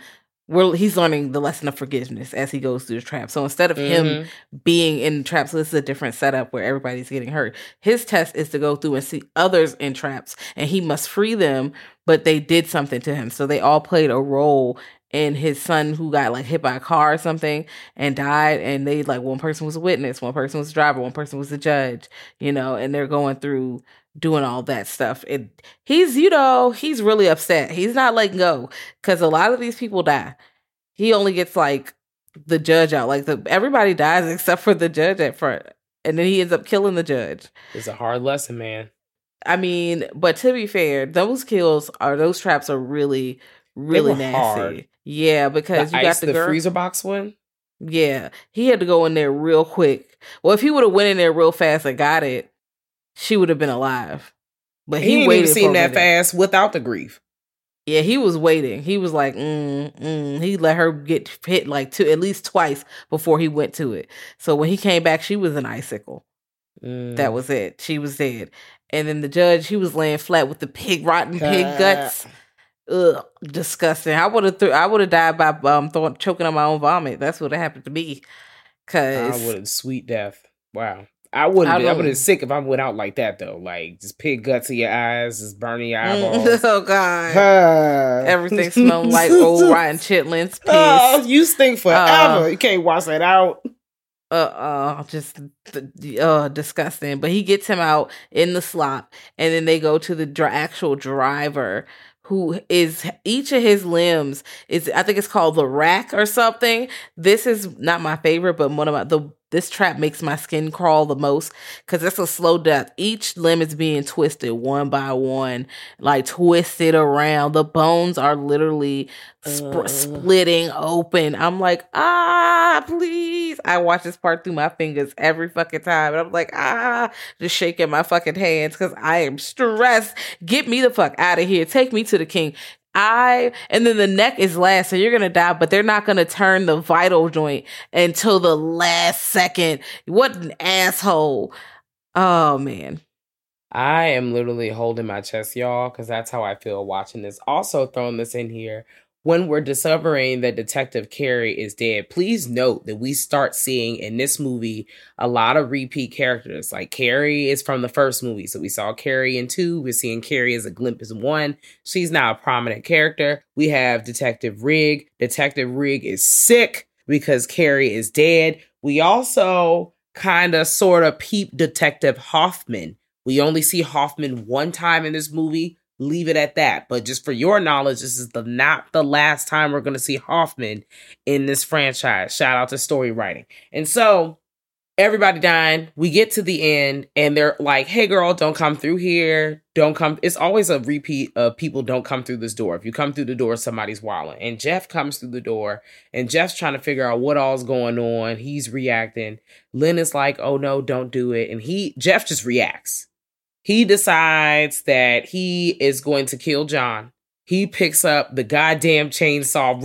we're, he's learning the lesson of forgiveness as he goes through the trap. So instead of mm-hmm. him being in the trap, so this is a different setup where everybody's getting hurt. His test is to go through and see others in traps. And he must free them, but they did something to him. So they all played a role and his son who got like hit by a car or something and died. And they like, one person was a witness, one person was a driver, one person was a judge, you know, and they're going through doing all that stuff. And he's, you know, he's really upset. He's not letting go because a lot of these people die. He only gets like the judge out, like the, everybody dies except for the judge at front. And then he ends up killing the judge. It's a hard lesson, man. I mean, but to be fair, those kills are, those traps are really, really nasty. Hard. Yeah, because the you ice, got the, the girl. freezer box one. Yeah, he had to go in there real quick. Well, if he would have went in there real fast and got it, she would have been alive. But he, he didn't waited even seem that fast without the grief. Yeah, he was waiting. He was like, mm, mm. He let her get hit like two, at least twice before he went to it. So when he came back, she was an icicle. Mm. That was it. She was dead. And then the judge, he was laying flat with the pig, rotten pig uh. guts. Ugh, disgusting. I would have th- I would have died by um th- choking on my own vomit. That's what happened to me. Cause I would have sweet death. Wow. I wouldn't. I, I would have sick if I went out like that though. Like just pig guts in your eyes, just burning your eyeballs. Oh God. Uh. Everything smelling like old rotten chitlins. Piss. Oh, you stink forever. Uh, you can't wash that out. Uh, uh, just uh, disgusting. But he gets him out in the slop, and then they go to the dr- actual driver. Who is each of his limbs is, I think it's called the rack or something. This is not my favorite, but one of my, the, this trap makes my skin crawl the most because it's a slow death. Each limb is being twisted one by one, like twisted around. The bones are literally sp- uh. splitting open. I'm like, ah, please. I watch this part through my fingers every fucking time. And I'm like, ah, just shaking my fucking hands because I am stressed. Get me the fuck out of here. Take me to the king. I, and then the neck is last, so you're going to die, but they're not going to turn the vital joint until the last second. What an asshole. Oh, man. I am literally holding my chest, y'all, because that's how I feel watching this. Also throwing this in here, when we're discovering that Detective Carey is dead, please note that we start seeing in this movie a lot of repeat characters. Like Carey is from the first movie. So we saw Carey in two. We're seeing Carey as a glimpse in one. She's now a prominent character. We have Detective Rigg. Detective Rigg is sick because Carey is dead. We also kind of sort of peep Detective Hoffman. We only see Hoffman one time in this movie. Leave it at that. But just for your knowledge, this is the not the last time we're going to see Hoffman in this franchise. Shout out to story writing. And so everybody dying. We get to the end and they're like, hey, girl, don't come through here. Don't come. It's always a repeat of people don't come through this door. If you come through the door, somebody's wilding. And Jeff comes through the door and Jeff's trying to figure out what all's going on. He's reacting. Lynn is like, oh, no, don't do it. And he Jeff just reacts. He decides that he is going to kill John. He picks up the goddamn chainsaw,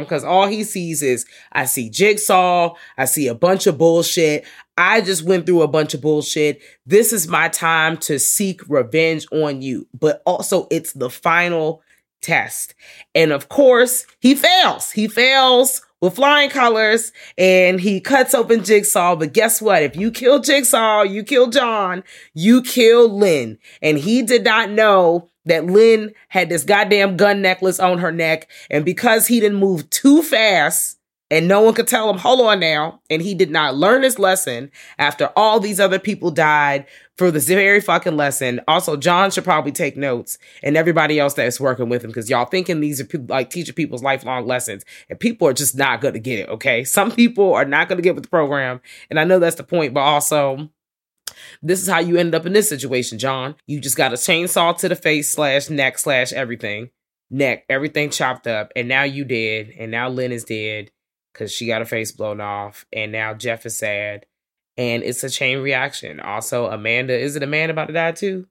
because all he sees is, I see Jigsaw, I see a bunch of bullshit. I just went through a bunch of bullshit. This is my time to seek revenge on you. But also, it's the final test. And of course, he fails. He fails with flying colors, and he cuts open Jigsaw. But guess what? If you kill Jigsaw, you kill John, you kill Lynn. And he did not know that Lynn had this goddamn gun necklace on her neck. And because he didn't move too fast, and no one could tell him, hold on now, and he did not learn his lesson after all these other people died for this very fucking lesson. Also, John should probably take notes, and everybody else that's working with him, because y'all thinking these are people, like, teaching people's lifelong lessons, and people are just not going to get it, okay? Some people are not going to get with the program, and I know that's the point, but also, this is how you ended up in this situation, John. You just got a chainsaw to the face slash neck slash everything. Neck, everything chopped up, and now you dead, and now Lynn is dead, because she got her face blown off, and now Jeff is sad. And it's a chain reaction. Also, Amanda, is it Amanda about to die too?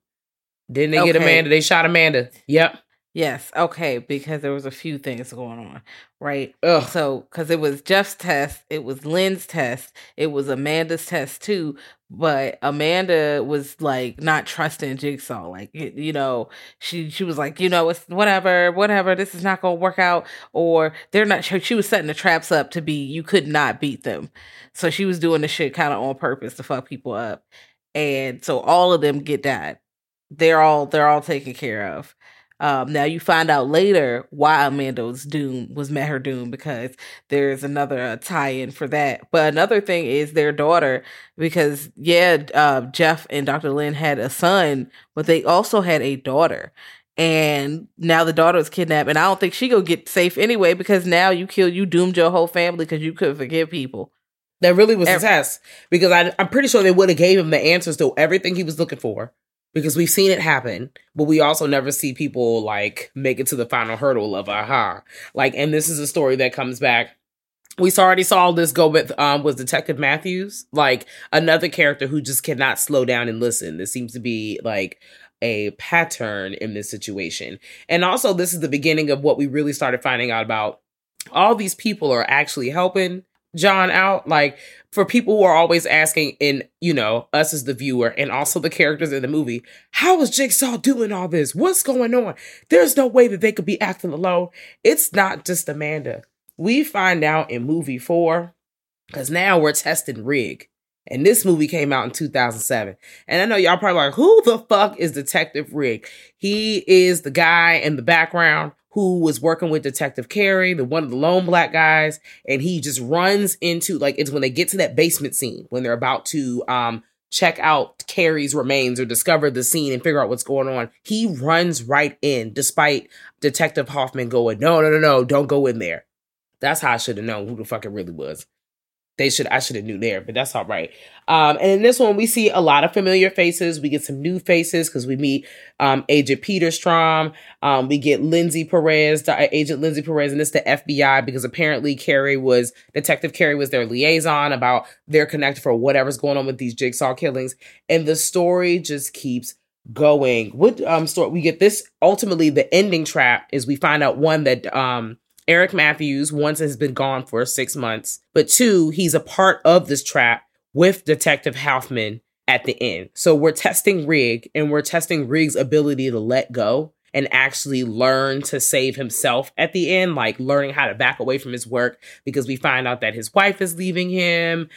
Didn't they okay. get Amanda? They shot Amanda. Yep. Yes. Okay. Because there was a few things going on, right? Ugh. So, because it was Jeff's test, it was Lynn's test, it was Amanda's test too. But Amanda was like not trusting Jigsaw. Like, you know, she she was like, you know, it's whatever, whatever. This is not gonna work out. Or they're not. She was setting the traps up to be you could not beat them. So she was doing the shit kind of on purpose to fuck people up. And so all of them get died. They're all they're all taken care of. Um, now you find out later why Amanda's doom was met her doom, because there's another uh, tie-in for that. But another thing is their daughter, because yeah, uh, Jeff and Doctor Lynn had a son, but they also had a daughter, and now the daughter is kidnapped. And I don't think she gonna get safe anyway, because now you killed, you doomed your whole family because you couldn't forgive people. That really was Every- a test, because I, I'm pretty sure they would have gave him the answers to everything he was looking for. Because we've seen it happen, but we also never see people, like, make it to the final hurdle of, aha. Like, and this is a story that comes back. We already saw this go with, um, was Detective Matthews. Like, another character who just cannot slow down and listen. This seems to be, like, a pattern in this situation. And also, this is the beginning of what we really started finding out about. All these people are actually helping John out, like, for people who are always asking, and, you know, us as the viewer and also the characters in the movie, how is Jigsaw doing all this? What's going on? There's no way that they could be acting alone. It's not just Amanda. We find out in movie four, because now we're testing Rigg. And this movie came out in two thousand seven. And I know y'all probably like, who the fuck is Detective Rigg? He is the guy in the background who was working with Detective Carey, the one of the lone black guys, and he just runs into, like, it's when they get to that basement scene, when they're about to um, check out Carey's remains or discover the scene and figure out what's going on. He runs right in, despite Detective Hoffman going, no, no, no, no, don't go in there. That's how I should have known who the fuck it really was. They should, I should have knew there, but that's all right. Um, and in this one, we see a lot of familiar faces. We get some new faces because we meet um, Agent Peter Strom. Um, we get Lindsay Perez, Agent Lindsay Perez, and it's the F B I, because apparently Carey was, Detective Carey was their liaison about their connector for whatever's going on with these Jigsaw killings. And the story just keeps going. What um story we get this? Ultimately, the ending trap is we find out one that um Eric Matthews once has been gone for six months, but two, he's a part of this trap with Detective Hoffman at the end. So we're testing Rig, and we're testing Rig's ability to let go and actually learn to save himself at the end, like learning how to back away from his work, because we find out that his wife is leaving him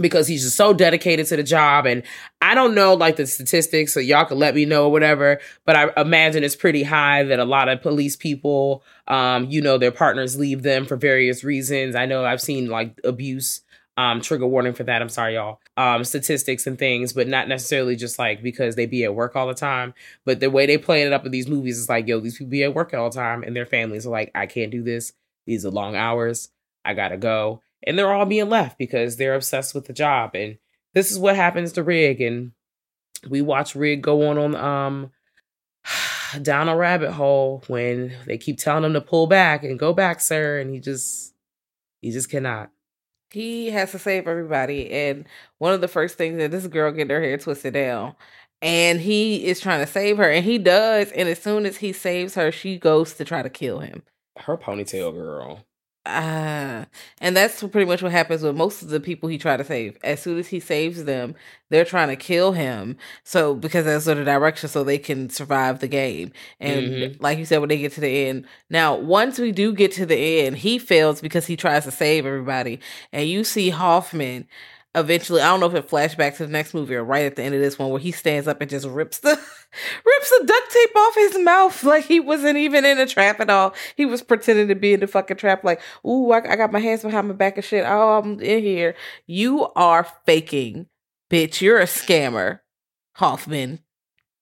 because he's just so dedicated to the job. And I don't know, like, the statistics, so y'all can let me know or whatever, but I imagine it's pretty high that a lot of police people, um, you know, their partners leave them for various reasons. I know I've seen, like, abuse, um, trigger warning for that, I'm sorry, y'all, um, statistics and things, but not necessarily just, like, because they be at work all the time. But the way they play it up in these movies is like, yo, these people be at work all the time, and their families are like, I can't do this. These are long hours. I gotta go. And they're all being left because they're obsessed with the job. And this is what happens to Rig. And we watch Rig go on, on um, down a rabbit hole when they keep telling him to pull back and go back, sir. And he just, he just cannot. He has to save everybody. And one of the first things that this girl getting her hair twisted down. And he is trying to save her. And he does. And as soon as he saves her, she goes to try to kill him. Her ponytail girl. Ah, and that's pretty much what happens with most of the people he tried to save. As soon as he saves them, they're trying to kill him. So because that's sort of the direction, so they can survive the game. And mm-hmm. like you said, when they get to the end, now once we do get to the end, he fails because he tries to save everybody, and you see Hoffman eventually. I don't know if it flashbacks to the next movie or right at the end of this one, where he stands up and just rips the rips the duct tape off his mouth like he wasn't even in a trap at all. He was pretending to be in the fucking trap, like, ooh, I, I got my hands behind my back and shit. Oh, I'm in here. You are faking, bitch. You're a scammer, Hoffman.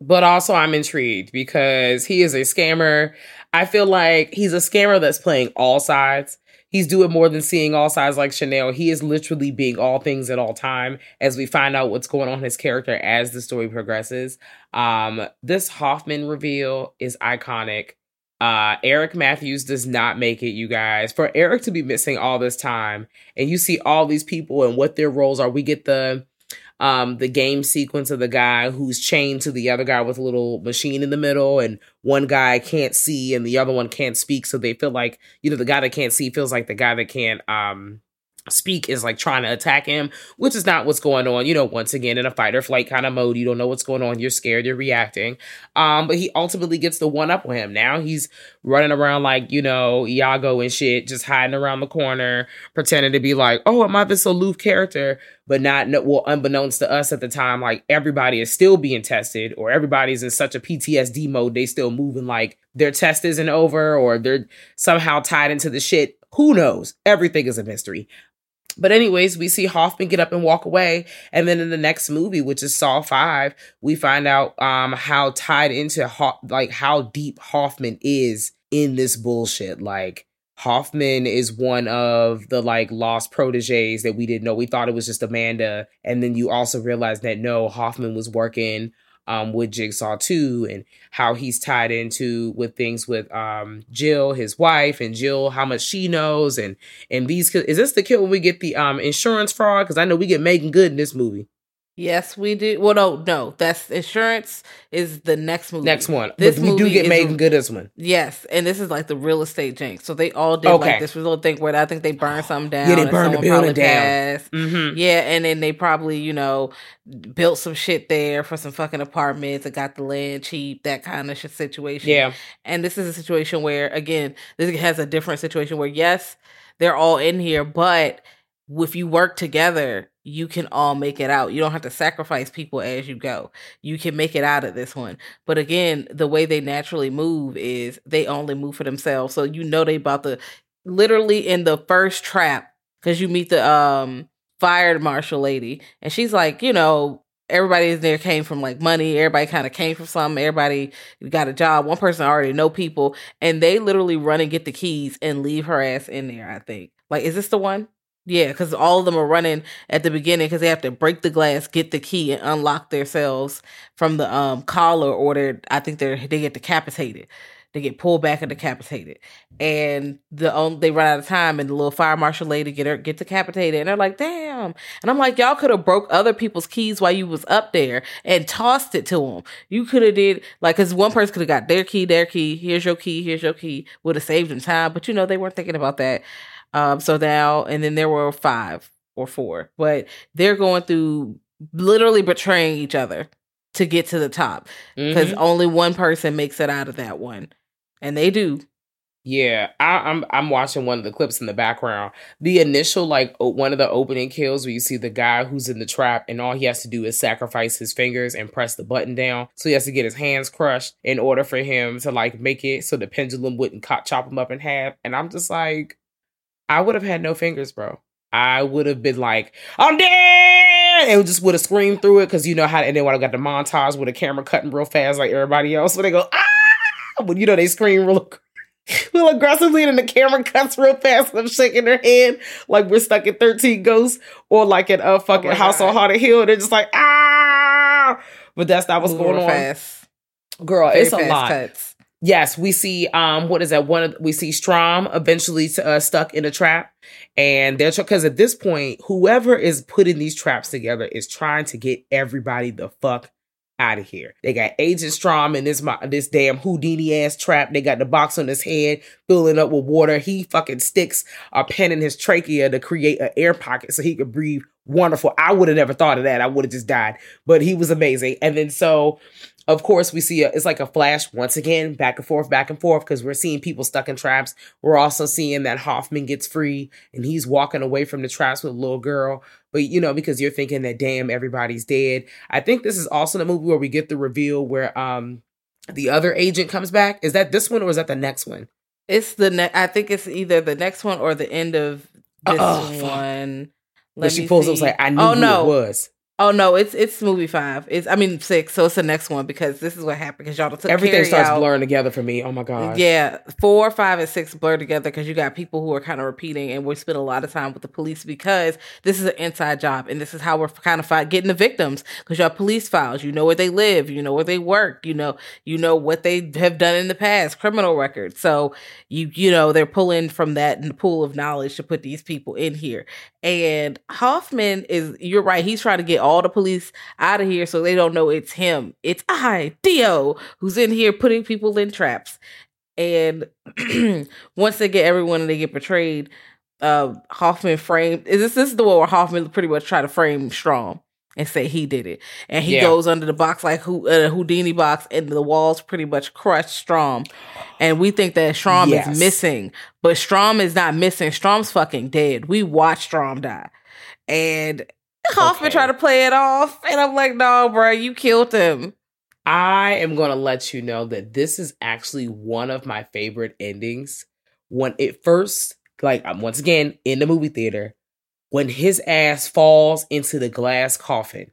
But also I'm intrigued because he is a scammer. I feel like he's a scammer that's playing all sides. He's doing more than seeing all sides, like Chanel. He is literally being all things at all time as we find out what's going on in his character as the story progresses. Um, this Hoffman reveal is iconic. Uh, Eric Matthews does not make it, you guys. For Eric to be missing all this time, and you see all these people and what their roles are. We get the um, the game sequence of the guy who's chained to the other guy with a little machine in the middle, and one guy can't see and the other one can't speak. So they feel like, you know, the guy that can't see feels like the guy that can't, um, speak is like trying to attack him, which is not what's going on. You know, once again, in a fight or flight kind of mode, you don't know what's going on. You're scared, you're reacting. Um, but he ultimately gets the one up on him. Now he's running around like, you know, Iago and shit, just hiding around the corner, pretending to be like, oh, am I this aloof character? But not, well, unbeknownst to us at the time, like everybody is still being tested, or everybody's in such a P T S D mode. They still moving like their test isn't over, or they're somehow tied into the shit. Who knows? Everything is a mystery. But anyways, we see Hoffman get up and walk away. And then in the next movie, which is Saw five, we find out um, how tied into, Ho- like, how deep Hoffman is in this bullshit. Like, Hoffman is one of the, like, lost proteges that we didn't know. We thought it was just Amanda. And then you also realize that, no, Hoffman was working um, with Jigsaw two, and how he's tied into with things with um, Jill, his wife, and Jill, how much she knows. And, and these, is this the kid when we get the um, insurance fraud? Cause I know we get Megan Good in this movie. Yes, we do. Well, no, no, that's insurance is the next movie. Next one. This but we movie do get Megan Good as one. Yes. And this is like the real estate jinx. So they all did okay. Like this little thing where I think they burned something down. Yeah, they burned the building down. Mm-hmm. Yeah. And then they probably, you know, built some shit there for some fucking apartments that got the land cheap, that kind of shit situation. Yeah. And this is a situation where, again, this has a different situation where, yes, they're all in here, but if you work together, you can all make it out. You don't have to sacrifice people as you go. You can make it out of this one. But again, the way they naturally move is they only move for themselves. So you know they about to, literally in the first trap, because you meet the um fire marshal lady, and she's like, you know, everybody in there came from like money. Everybody kind of came from something. Everybody got a job. One person already know people, and they literally run and get the keys and leave her ass in there, I think. Like, is this the one? Yeah, because all of them are running at the beginning because they have to break the glass, get the key, and unlock themselves from the um, collar, or I think they're, they get decapitated. They get pulled back and decapitated. And the only, they run out of time, and the little fire marshal lady get her, get decapitated. And they're like, damn. And I'm like, y'all could have broke other people's keys while you was up there and tossed it to them. You could have did, like, because one person could have got their key, their key, here's your key, here's your key. Would have saved them time. But, you know, they weren't thinking about that. Um, so now, and then there were five or four. But they're going through literally betraying each other to get to the top, because mm-hmm. only one person makes it out of that one, and they do. Yeah, I, I'm I'm watching one of the clips in the background. The initial, like, one of the opening kills where you see the guy who's in the trap, and all he has to do is sacrifice his fingers and press the button down. So he has to get his hands crushed in order for him to, like, make it so the pendulum wouldn't cop, chop him up in half. And I'm just like, I would have had no fingers, bro. I would have been like, I'm dead. It just would have screamed through it, because you know how. And then when I got the montage with the camera cutting real fast, like everybody else, when they go ah, but you know they scream real, real aggressively, and the camera cuts real fast. And I'm shaking their head like we're stuck in thirteen Ghosts or like in a fucking oh House God. on Haunted Hill. They're just like ah, but that's not what's Ooh, going on, fast. Girl. Very it's fast a lot. Cuts. Yes, we see, um, what is that? One of, we see Strom eventually uh, stuck in a trap, and they're, because at this point, whoever is putting these traps together is trying to get everybody the fuck out of here. They got Agent Strom in this, this damn Houdini ass trap. They got the box on his head, filling up with water. He fucking sticks a pen in his trachea to create an air pocket so he could breathe. Wonderful. I would have never thought of that. I would have just died, but he was amazing. And then so, of course, we see a, it's like a flash once again, back and forth, back and forth, because we're seeing people stuck in traps. We're also seeing that Hoffman gets free and he's walking away from the traps with a little girl. But, you know, because you're thinking that, damn, everybody's dead. I think this is also the movie where we get the reveal where um the other agent comes back. Is that this one or is that the next one? It's the ne- I think it's either the next one or the end of this oh, one. But she pulls see. up and like, I knew oh, who no. it was. Oh, no, it's it's movie five. It's I mean, six, so it's the next one, because this is what happened, because y'all took Everything starts out. blurring together for me. Oh, my God. Yeah, four, five, and six blur together, because you got people who are kind of repeating, and we spend a lot of time with the police, because this is an inside job, and this is how we're kind of fight, getting the victims, because y'all police files. You know where they live. You know where they work. You know you know what they have done in the past, criminal record. So, you you know, they're pulling from that pool of knowledge to put these people in here. And Hoffman is, you're right, he's trying to get all the police out of here so they don't know it's him. It's I, Dio, who's in here putting people in traps. And once they get everyone and they get betrayed, uh, Hoffman framed, is this, this is the one where Hoffman pretty much tried to frame Strom and say he did it. And he yeah. goes under the box, like who, uh, Houdini box, and the walls pretty much crush Strom. And we think that Strom yes. is missing, but Strom is not missing. Strom's fucking dead. We watched Strom die. And Hoffman okay. tried to play it off, and I'm like, no, bro, you killed him. I am going to let you know that this is actually one of my favorite endings. When it first, like, once again, in the movie theater, when his ass falls into the glass coffin,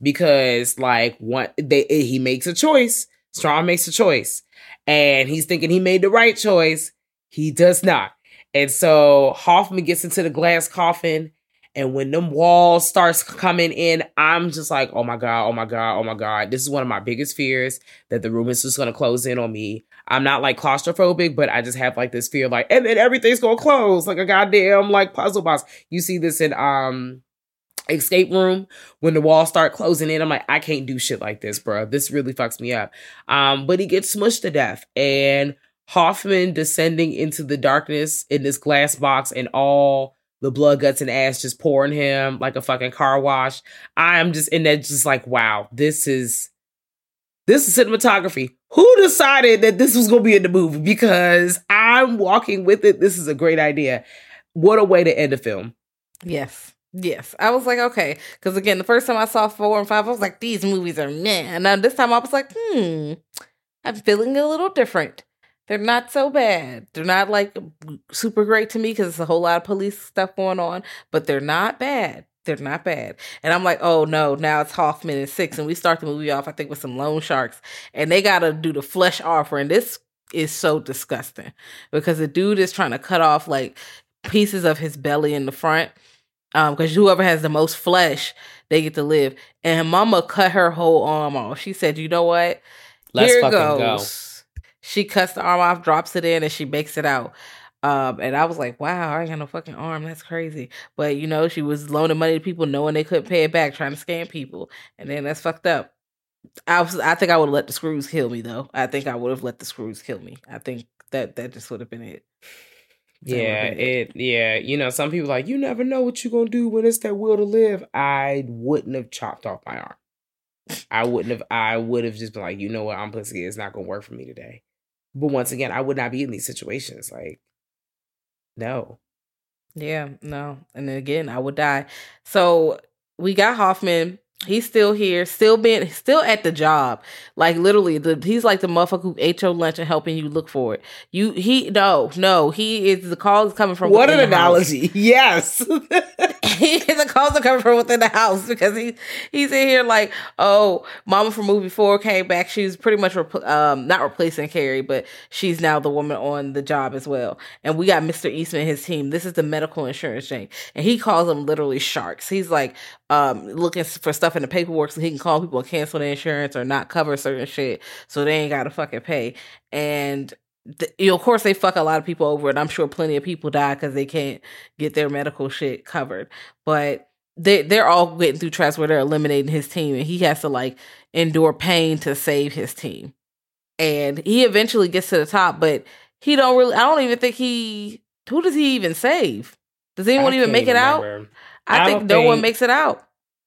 because, like, one, they, he makes a choice. Strom makes a choice, and he's thinking he made the right choice. He does not. And so Hoffman gets into the glass coffin, and when them walls starts coming in, I'm just like, oh my God, oh my God, oh my God. This is one of my biggest fears, that the room is just going to close in on me. I'm not like claustrophobic, but I just have like this fear of like, and then everything's going to close like a goddamn like puzzle box. You see this in um Escape Room when the walls start closing in. I'm like, I can't do shit like this, bro. This really fucks me up. Um, But he gets smushed to death, and Hoffman descending into the darkness in this glass box, and all the blood, guts, and ass just pouring him like a fucking car wash. I am just in there just like, wow, this is, this is cinematography. Who decided that this was going to be in the movie? Because I'm walking with it. This is a great idea. What a way to end a film. Yes. Yes. I was like, okay. Because again, the first time I saw four and five, I was like, these movies are meh. And now this time I was like, hmm, I'm feeling a little different. They're not so bad. They're not like super great to me, because it's a whole lot of police stuff going on, but they're not bad. They're not bad. And I'm like, oh no, now it's Hoffman and six. And we start the movie off, I think, with some loan sharks, and they got to do the flesh offering. This is so disgusting, because the dude is trying to cut off like pieces of his belly in the front. Um, because whoever has the most flesh, they get to live. And her mama cut her whole arm off. She said, you know what? Let's Here fucking goes. go. She cuts the arm off, drops it in, and she makes it out. Um, and I was like, wow, I ain't got no fucking arm. That's crazy. But, you know, she was loaning money to people knowing they couldn't pay it back, trying to scam people. And then that's fucked up. I was, I think I would have let the screws kill me, though. I think I would have let the screws kill me. I think that, that just would have been it. That yeah, been it. it. Yeah, you know, some people are like, you never know what you're going to do when it's that will to live. I wouldn't have chopped off my arm. I wouldn't have, I would have just been like, you know what, I'm pussy. It's not going to work for me today. But once again, I would not be in these situations. Like, no. Yeah, no. And then again, I would die. So we got Hoffman. He's still here, still being, still at the job. Like literally, the, he's like the motherfucker who ate your lunch and helping you look for it. You, he, no, no, he is, the calls coming from what within an the analogy. House. Yes, he, the calls are coming from within the house because he, he's in here like, oh, Mama from movie four came back. She's pretty much rep- um, not replacing Carrie, but she's now the woman on the job as well. And we got Mister Eastman and his team. This is the medical insurance thing, and he calls them literally sharks. He's like, um, looking for stuff in the paperwork so he can call people and cancel their insurance or not cover certain shit so they ain't gotta fucking pay. And th- you know, of course they fuck a lot of people over, and I'm sure plenty of people die because they can't get their medical shit covered. But they, they're all getting through traps where they're eliminating his team, and he has to like endure pain to save his team. And he eventually gets to the top, but he don't really, I don't even think he, who does he even save? Does anyone even make it remember. out? I, I think no think... one makes it out.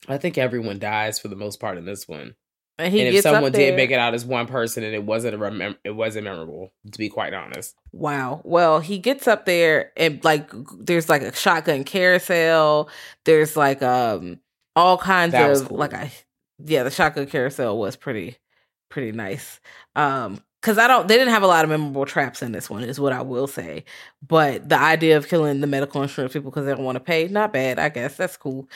I think everyone dies for the most part in this one. And, he and if gets someone did make it out as one person, and it wasn't a remem- it wasn't memorable, to be quite honest. Wow. Well, he gets up there, and like there's like a shotgun carousel. There's like um all kinds that of cool. like I yeah, the shotgun carousel was pretty pretty nice. Um, because I don't, they didn't have a lot of memorable traps in this one, is what I will say. But the idea of killing the medical insurance people because they don't want to pay, not bad. I guess that's cool.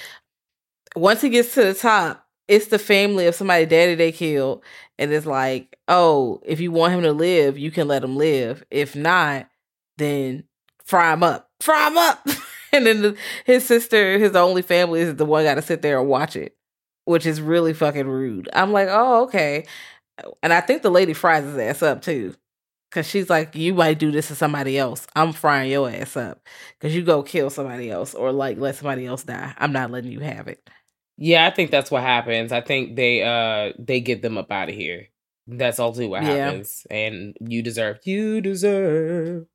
Once he gets to the top, it's the family of somebody daddy they killed. And it's like, oh, if you want him to live, you can let him live. If not, then fry him up. Fry him up! And then the, his sister, his only family, is the one got to sit there and watch it, which is really fucking rude. I'm like, oh, okay. And I think the lady fries his ass up, too. Because she's like, you might do this to somebody else. I'm frying your ass up. Because you go kill somebody else or, like, let somebody else die. I'm not letting you have it. Yeah, I think that's what happens. I think they uh they get them up out of here. That's ultimately what yeah. happens. And you deserve. You deserve.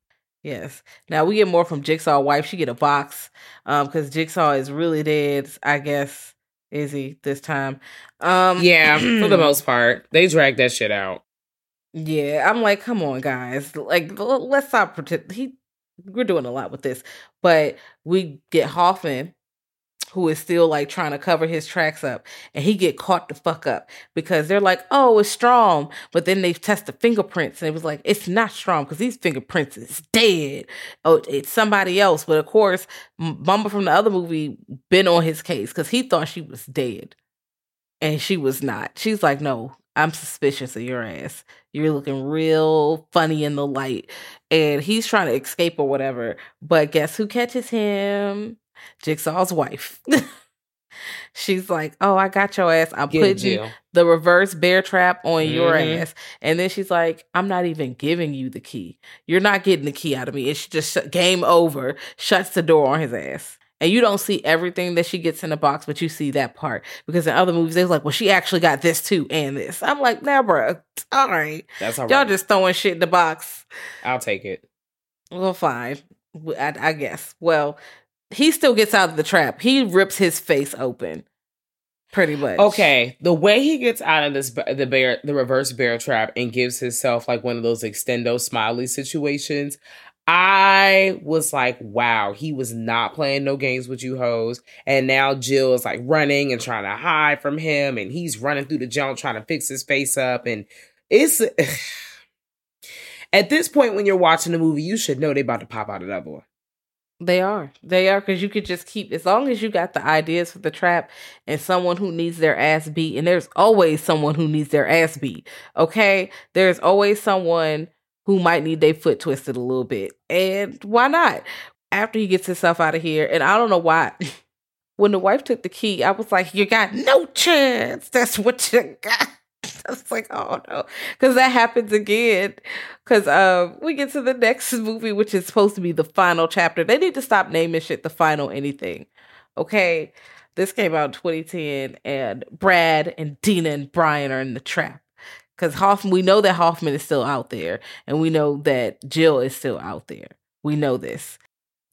Yes. Now we get more from Jigsaw's wife. She get a box um because Jigsaw is really dead, I guess. Is he this time? Um Yeah, for the most part. They drag that shit out. Yeah, I'm like, come on, guys. Like, let's stop pretend. He, we're doing a lot with this. But we get Hoffman, who is still like trying to cover his tracks up, and he get caught the fuck up because they're like, oh, it's Strom. But then they test the fingerprints and it was like, it's not Strom because these fingerprints is dead. Oh, it's somebody else. But of course, Mama from the other movie been on his case because he thought she was dead and she was not. She's like, no, I'm suspicious of your ass. You're looking real funny in the light. And he's trying to escape or whatever. But guess who catches him? Jigsaw's wife. She's like, oh, I got your ass. I'm Get putting the reverse bear trap on mm-hmm. your ass. And then she's like, I'm not even giving you the key. You're not getting the key out of me. It's just sh- game over. Shuts the door on his ass. And you don't see everything that she gets in the box, but you see that part. Because in other movies, they was like, well, she actually got this too and this. I'm like, nah, bro. All right. That's all right. Y'all just throwing shit in the box. I'll take it. Well, fine. I, I guess. Well, he still gets out of the trap. He rips his face open, pretty much. Okay, the way he gets out of this the bear, the reverse bear trap, and gives himself like one of those extendo smiley situations, I was like, wow, he was not playing no games with you hoes. And now Jill is like running and trying to hide from him, and he's running through the junk trying to fix his face up, and it's at this point when you're watching the movie, you should know they about to pop out of that boy. They are. They are, because you could just keep, as long as you got the ideas for the trap and someone who needs their ass beat, and there's always someone who needs their ass beat, okay? There's always someone who might need their foot twisted a little bit, and why not? After he gets himself out of here, and I don't know why, when the wife took the key, I was like, you got no chance. That's what you got. I was like, oh no, because that happens again. Because um, we get to the next movie, which is supposed to be the final chapter. They need to stop naming shit the final anything. Okay, this came out in twenty ten, and Brad and Dina and Brian are in the trap. Because Hoffman, we know that Hoffman is still out there, and we know that Jill is still out there. We know this.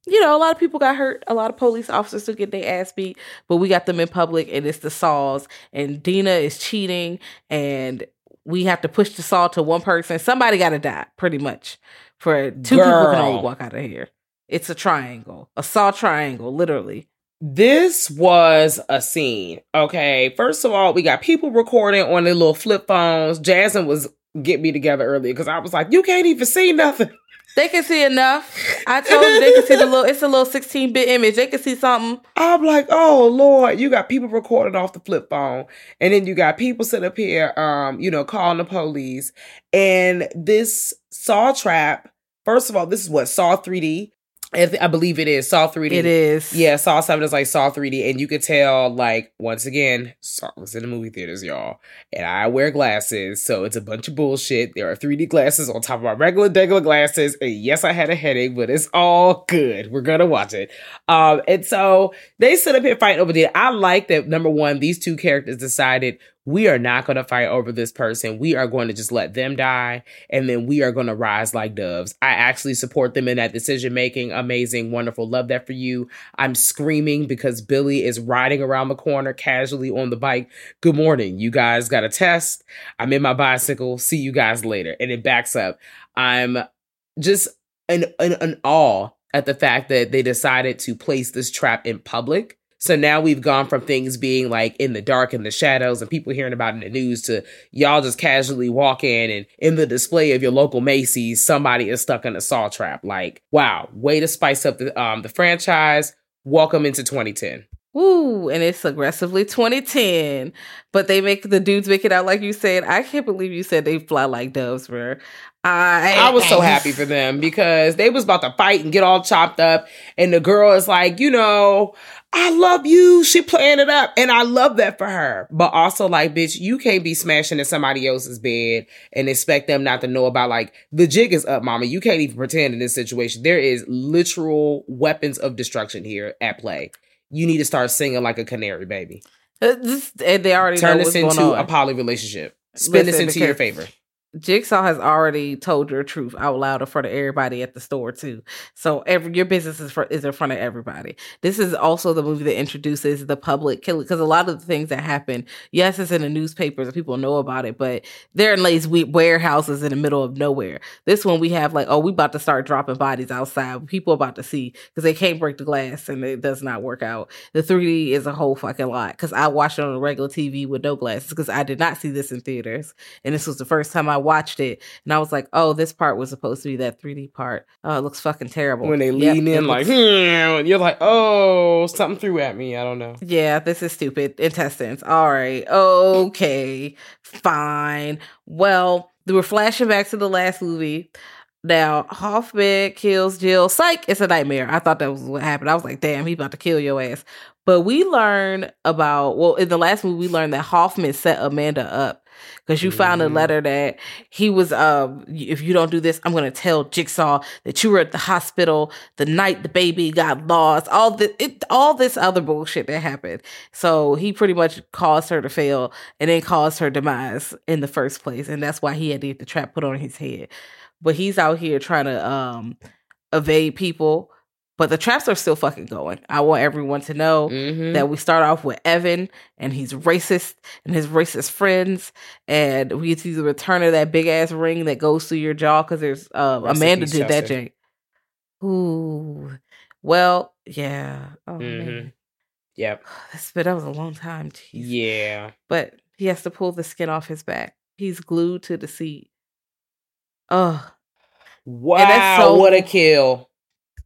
You know, a lot of people got hurt. A lot of police officers still get their ass beat, but we got them in public, and it's the Saws, and Dina is cheating, and we have to push the Saw to one person. Somebody got to die, pretty much, for two Girl. people can only walk out of here. It's a triangle, a Saw triangle, literally. This was a scene, okay? First of all, we got people recording on their little flip phones. Jasmine was getting me together earlier because I was like, you can't even see nothing. They can see enough. I told you they can see the little, it's a little sixteen-bit image. They can see something. I'm like, oh, Lord, you got people recording off the flip phone. And then you got people sitting up here, um, you know, calling the police. And this Saw trap, first of all, this is what, Saw three D? I believe it is Saw three D. It is. Yeah, Saw seven is like Saw three D. And you could tell, like, once again, Saw was in the movie theaters, y'all. And I wear glasses, so it's a bunch of bullshit. There are three D glasses on top of my regular, regular glasses. And yes, I had a headache, but it's all good. We're going to watch it. Um, and so they sit up here fighting over there. I like that, number one, these two characters decided, we are not going to fight over this person. We are going to just let them die. And then we are going to rise like doves. I actually support them in that decision-making. Amazing, wonderful. Love that for you. I'm screaming because Billy is riding around the corner casually on the bike. Good morning. You guys got a test. I'm in my bicycle. See you guys later. And it backs up. I'm just in, in, in awe at the fact that they decided to place this trap in public. So now we've gone from things being like in the dark and the shadows and people hearing about it in the news to y'all just casually walk in and in the display of your local Macy's, somebody is stuck in a Saw trap. Like, wow, way to spice up the, um, the franchise. Welcome into twenty ten. Woo, and it's aggressively twenty ten. But they make the dudes make it out like you said. I can't believe you said they fly like doves, bro. I, I was so happy for them because they was about to fight and get all chopped up. And the girl is like, you know, I love you. She playing it up. And I love that for her. But also like, bitch, you can't be smashing in somebody else's bed and expect them not to know about like, the jig is up, mama. You can't even pretend in this situation. There is literal weapons of destruction here at play. You need to start singing like a canary, baby. This, and they already Turn know this what's into a poly relationship. Spin Listen, this into your favor. Jigsaw has already told your truth out loud in front of everybody at the store, too. So every your business is, for, is in front of everybody. This is also the movie that introduces the public killing. Because a lot of the things that happen, yes, it's in the newspapers and people know about it, but they're in these warehouses in the middle of nowhere. This one we have like, oh, we about to start dropping bodies outside. People about to see because they can't break the glass and it does not work out. The three D is a whole fucking lot because I watched it on a regular T V with no glasses because I did not see this in theaters. And this was the first time I I watched it and I was like, oh, this part was supposed to be that three D part. Oh, it looks fucking terrible. When they yep, lean in looks- like, hmm, you're like, oh, something threw at me. I don't know. Yeah, this is stupid. Intestines. All right. Okay. Fine. Well, we're flashing back to the last movie. Now, Hoffman kills Jill. Psych, it's a nightmare. I thought that was what happened. I was like, damn, he about to kill your ass. But we learn about, well, in the last movie, we learned that Hoffman set Amanda up. Because you mm. found a letter that he was, um, if you don't do this, I'm going to tell Jigsaw that you were at the hospital the night the baby got lost. All, the, it, all this other bullshit that happened. So he pretty much caused her to fail and then caused her demise in the first place. And that's why he had to get the trap put on his head. But he's out here trying to um, evade people. But the traps are still fucking going. I want everyone to know mm-hmm. that we start off with Evan and he's racist and his racist friends. And we see the return of that big ass ring that goes through your jaw because there's uh, Amanda did Chelsea. That, Jay. Ooh. Well, yeah. Oh, mm-hmm. man. Yep. That's, that was a long time. Jeez. Yeah. But he has to pull the skin off his back. He's glued to the seat. Oh. Wow. So- what a kill.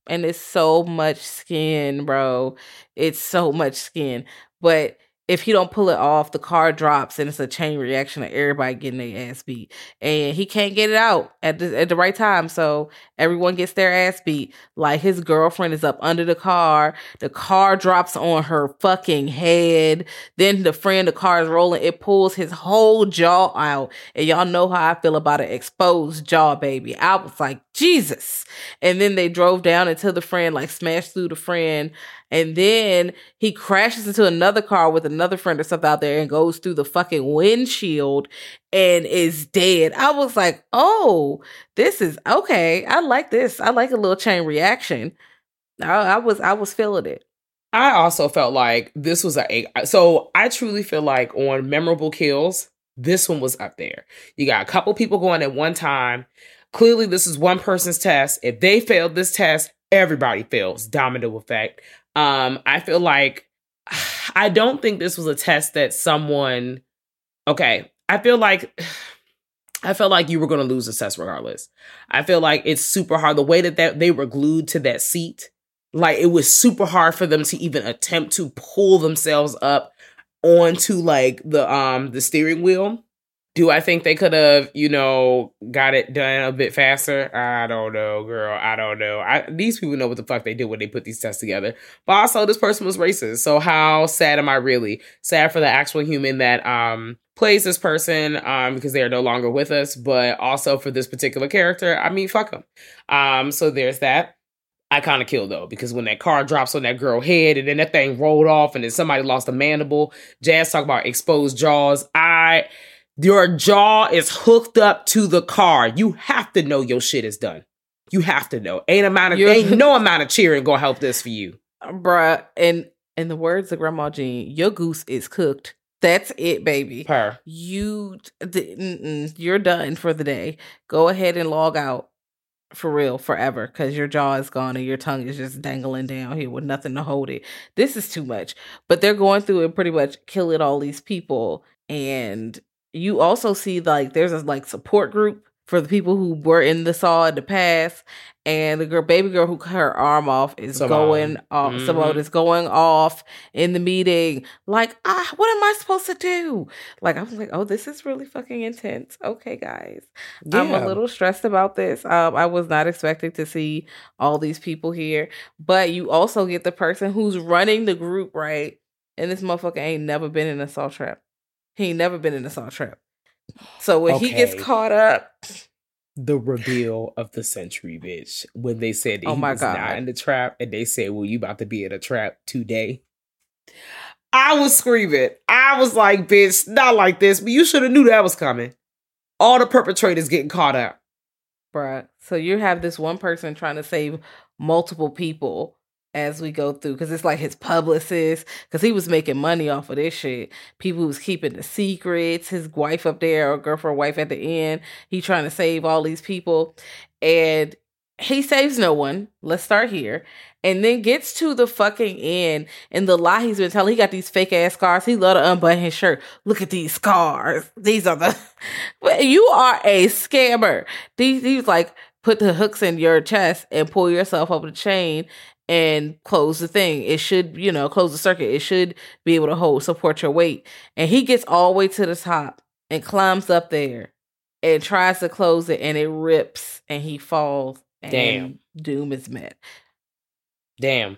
And it's so much skin, bro. It's so much skin. But if he don't pull it off, the car drops and it's a chain reaction of everybody getting their ass beat. And he can't get it out at the, at the right time, so everyone gets their ass beat. Like, his girlfriend is up under the car. The car drops on her fucking head. Then the friend, the car is rolling. It pulls his whole jaw out. And y'all know how I feel about an exposed jaw, baby. I was like, Jesus. And then they drove down until the friend, like, smashed through the friend. And then he crashes into another car with another friend or something out there and goes through the fucking windshield and is dead. I was like, oh, this is okay. I like this. I like a little chain reaction. I, I was I was feeling it. I also felt like this was a, so I truly feel like on memorable kills, this one was up there. You got a couple people going at one time. Clearly, this is one person's test. If they failed this test, everybody fails. Domino effect. Um, I feel like, I don't think this was a test that someone, okay, I feel like, I felt like you were going to lose the test regardless. I feel like it's super hard. The way that, that they were glued to that seat, like, it was super hard for them to even attempt to pull themselves up onto, like, the um the steering wheel. Do I think they could have, you know, got it done a bit faster? I don't know, girl. I don't know. I, these people know what the fuck they did when they put these tests together. But also, this person was racist. So how sad am I really? Sad for the actual human that um plays this person um because they are no longer with us. But also for this particular character, I mean, fuck them. Um, so there's that. Iconic kill, though, because when that car drops on that girl head and then that thing rolled off and then somebody lost a mandible. Jazz talk about exposed jaws. I... Your jaw is hooked up to the car. You have to know your shit is done. You have to know. Ain't amount of You're, ain't no amount of cheering gonna help this for you, bruh. And in the words of Grandma Jean, your goose is cooked. That's it, baby. Purr. You, the, you're done for the day. Go ahead and log out for real, forever, because your jaw is gone and your tongue is just dangling down here with nothing to hold it. This is too much. But they're going through and pretty much killing all these people. And you also see, like, there's a, like, support group for the people who were in the Saw in the past, and the girl, baby girl who cut her arm off is Simone. going off. Mm-hmm. Simone is going off in the meeting. Like, ah, what am I supposed to do? Like, I was like, oh, this is really fucking intense. Okay, guys. Yeah. I'm a little stressed about this. Um, I was not expecting to see all these people here. But you also get the person who's running the group, right? And this motherfucker ain't never been in a Saw trap. He ain't never been in a Saw trap. So when okay. he gets caught up. The reveal of the century, bitch. When they said that oh he my was God. not in the trap. And they said, well, you about to be in a trap today. I was screaming. I was like, bitch, not like this. But you should have knew that was coming. All the perpetrators getting caught up. Bruh. So you have this one person trying to save multiple people as we go through, because it's like his publicist, because he was making money off of this shit. People who's keeping the secrets, his wife up there, or girlfriend, wife at the end. He trying to save all these people, and he saves no one. Let's start here, and then gets to the fucking end. And the lie he's been telling, he got these fake ass scars. He love to unbutton his shirt. Look at these scars. These are the. You are a scammer. These he's like, put the hooks in your chest and pull yourself over the chain. And close the thing. It should, you know, close the circuit. It should be able to hold, support your weight. And he gets all the way to the top and climbs up there and tries to close it, and it rips and he falls. And damn. Doom is met. Damn.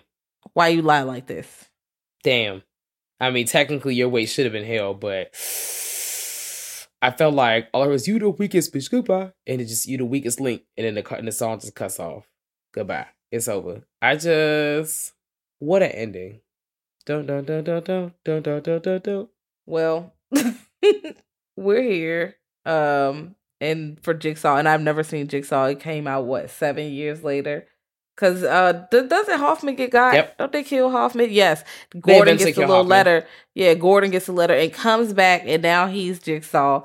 Why you lie like this? Damn. I mean, technically your weight should have been held, but I felt like all it was, you the weakest bitch, goodbye. And it's just, you the weakest link. And then the, and the song just cuts off. Goodbye. It's over. I just... What an ending. Dun, dun, dun, dun, dun, dun, dun, dun, dun, dun. Well, we're here. Um, and for Jigsaw, and I've never seen Jigsaw. It came out, what, seven years later? Because uh, th- doesn't Hoffman get got? Yep. Don't they kill Hoffman? Yes. Gordon gets a little Hoffman. letter. Yeah, Gordon gets a letter and comes back, and now he's Jigsaw.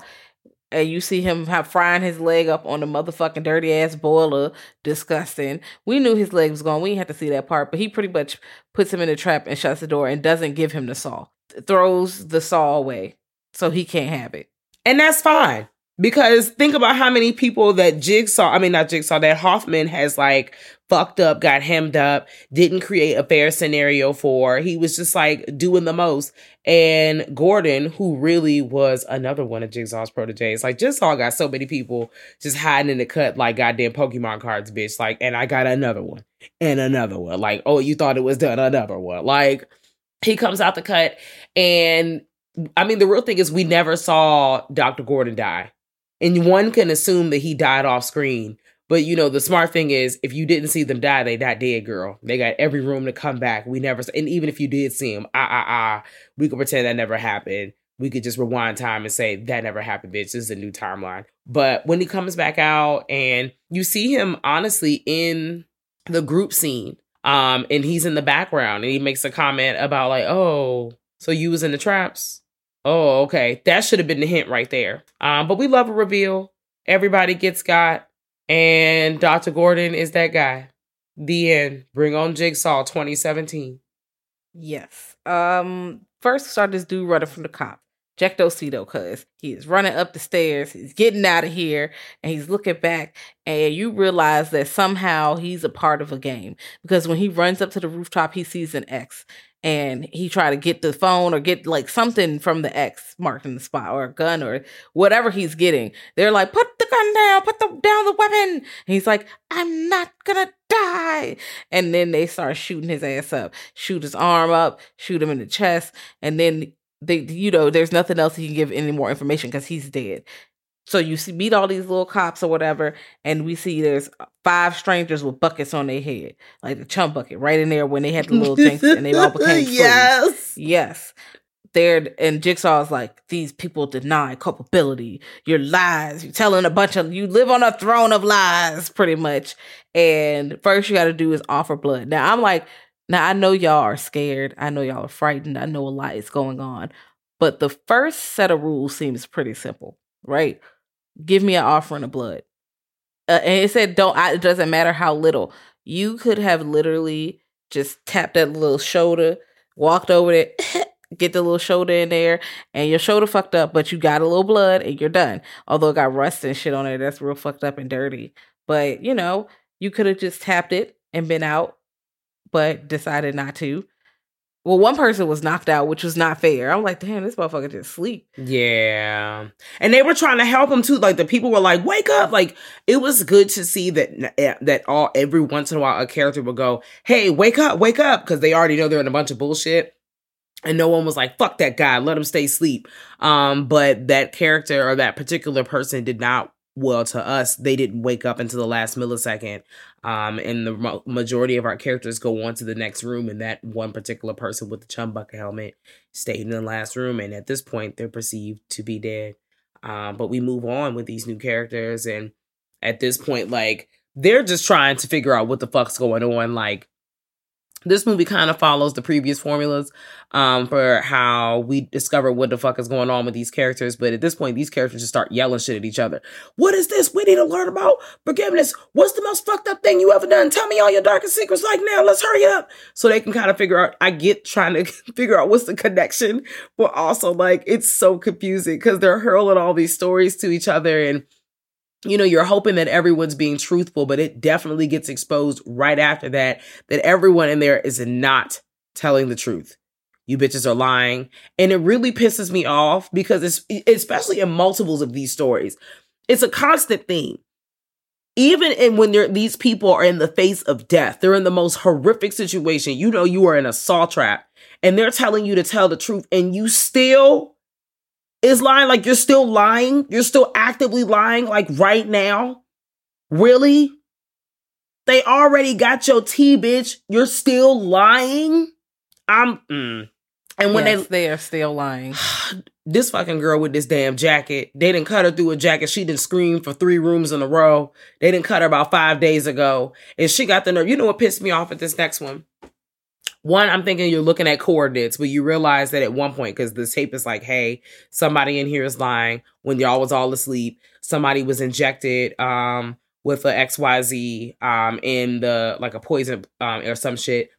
And you see him have frying his leg up on the motherfucking dirty ass boiler. Disgusting. We knew his leg was gone. We didn't have to see that part. But he pretty much puts him in a trap and shuts the door and doesn't give him the saw. Throws the saw away so he can't have it. And that's fine. Because think about how many people that Jigsaw, I mean, not Jigsaw, that Hoffman has like fucked up, got hemmed up, didn't create a fair scenario for. He was just like doing the most. And Gordon, who really was another one of Jigsaw's proteges, like Jigsaw got so many people just hiding in the cut like goddamn Pokemon cards, bitch. Like, and I got another one and another one. Like, oh, you thought it was done, another one. Like, he comes out the cut. And I mean, the real thing is we never saw Doctor Gordon die. And one can assume that he died off screen. But, you know, the smart thing is, if you didn't see them die, they not dead, girl. They got every room to come back. We never, and even if you did see them, ah, ah, ah, we could pretend that never happened. We could just rewind time and say, that never happened, bitch. This is a new timeline. But when he comes back out and you see him, honestly, in the group scene, um, and he's in the background and he makes a comment about like, oh, so you was in the traps? Oh, okay. That should have been the hint right there. Um, but we love a reveal. Everybody gets got. And Doctor Gordon is that guy. The end. Bring on Jigsaw twenty seventeen. Yes. Um, first, we start this dude running from the cop. Jack Dosito, cuz he is running up the stairs. He's getting out of here and he's looking back. And you realize that somehow he's a part of a game, because when he runs up to the rooftop, he sees an X. And he tried to get the phone or get like something from the ex marked in the spot, or a gun or whatever he's getting. They're like, put the gun down, put the, down the weapon. And he's like, I'm not going to die. And then they start shooting his ass up, shoot his arm up, shoot him in the chest. And then, they, you know, there's nothing else he can give any more information because he's dead. So you see, meet all these little cops or whatever, and we see there's five strangers with buckets on their head, like the chum bucket right in there when they had the little tanks, and they all became yes, yes. There and Jigsaw's like, these people deny culpability. Your lies, you're telling a bunch of, you live on a throne of lies, pretty much. And first you got to do is offer blood. Now I'm like, now I know y'all are scared, I know y'all are frightened, I know a lot is going on, but the first set of rules seems pretty simple, right? Give me an offering of blood. Uh, and it said, don't, I, it doesn't matter how little. You could have literally just tapped that little shoulder, walked over there, get the little shoulder in there, and your shoulder fucked up, but you got a little blood and you're done. Although it got rust and shit on there, that's real fucked up and dirty. But, you know, you could have just tapped it and been out, but decided not to. Well, one person was knocked out, which was not fair. I'm like, damn, this motherfucker just sleep. Yeah. And they were trying to help him, too. Like, the people were like, wake up. Like, it was good to see that that all every once in a while a character would go, hey, wake up, wake up. Because they already know they're in a bunch of bullshit. And no one was like, fuck that guy, let him stay asleep. Um, but that character or that particular person did not. Well, to us, they didn't wake up until the last millisecond. Um, and the mo- majority of our characters go on to the next room. And that one particular person with the chum bucket helmet stayed in the last room. And at this point, they're perceived to be dead. Um, but we move on with these new characters. And at this point, like, they're just trying to figure out what the fuck's going on. Like, this movie kind of follows the previous formulas um, for how we discover what the fuck is going on with these characters. But at this point, these characters just start yelling shit at each other. What is this? We need to learn about forgiveness. What's the most fucked up thing you ever done? Tell me all your darkest secrets like now. Let's hurry up. So they can kind of figure out. I get trying to figure out what's the connection. But also, like, it's so confusing because they're hurling all these stories to each other. And, you know, you're hoping that everyone's being truthful, but it definitely gets exposed right after that, that everyone in there is not telling the truth. You bitches are lying. And it really pisses me off because it's, especially in multiples of these stories, it's a constant theme. Even in when you're, these people are in the face of death, they're in the most horrific situation. You know, you are in a saw trap and they're telling you to tell the truth and you still is lying. Like, you're still lying. You're still actively lying, like, right now. Really? They already got your tea, bitch. You're still lying? I'm, mm. And when yes, they... they are still lying. This fucking girl with this damn jacket. They didn't cut her through a jacket. She didn't scream for three rooms in a row. They didn't cut her about five days ago. And she got the nerve. You know what pissed me off at this next one? One, I'm thinking you're looking at coordinates, but you realize that at one point, because the tape is like, hey, somebody in here is lying. When y'all was all asleep, somebody was injected um, with a X Y Z um, in the, like a poison um, or some shit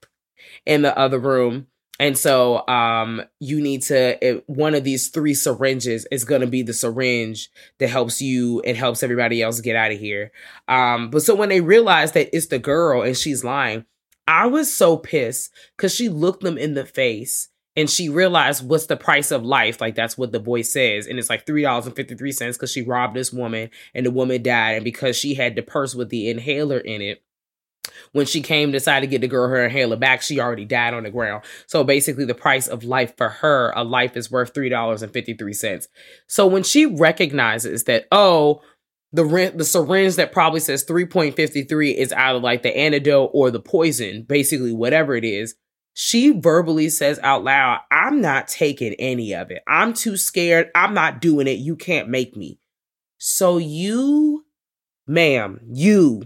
in the other room. And so um, you need to, it, one of these three syringes is going to be the syringe that helps you and helps everybody else get out of here. Um, but so when they realize that it's the girl and she's lying, I was so pissed because she looked them in the face and she realized what's the price of life. Like, that's what the boy says. And it's like three dollars and fifty-three cents because she robbed this woman and the woman died. And because she had the purse with the inhaler in it, when she came to decide to get the girl her inhaler back, she already died on the ground. So basically the price of life for her, a life is worth three dollars and fifty-three cents. So when she recognizes that, oh, the rent, the syringe that probably says three dollars and fifty-three cents is either like the antidote or the poison, basically whatever it is, she verbally says out loud, I'm not taking any of it. I'm too scared. I'm not doing it. You can't make me. So you, ma'am, you,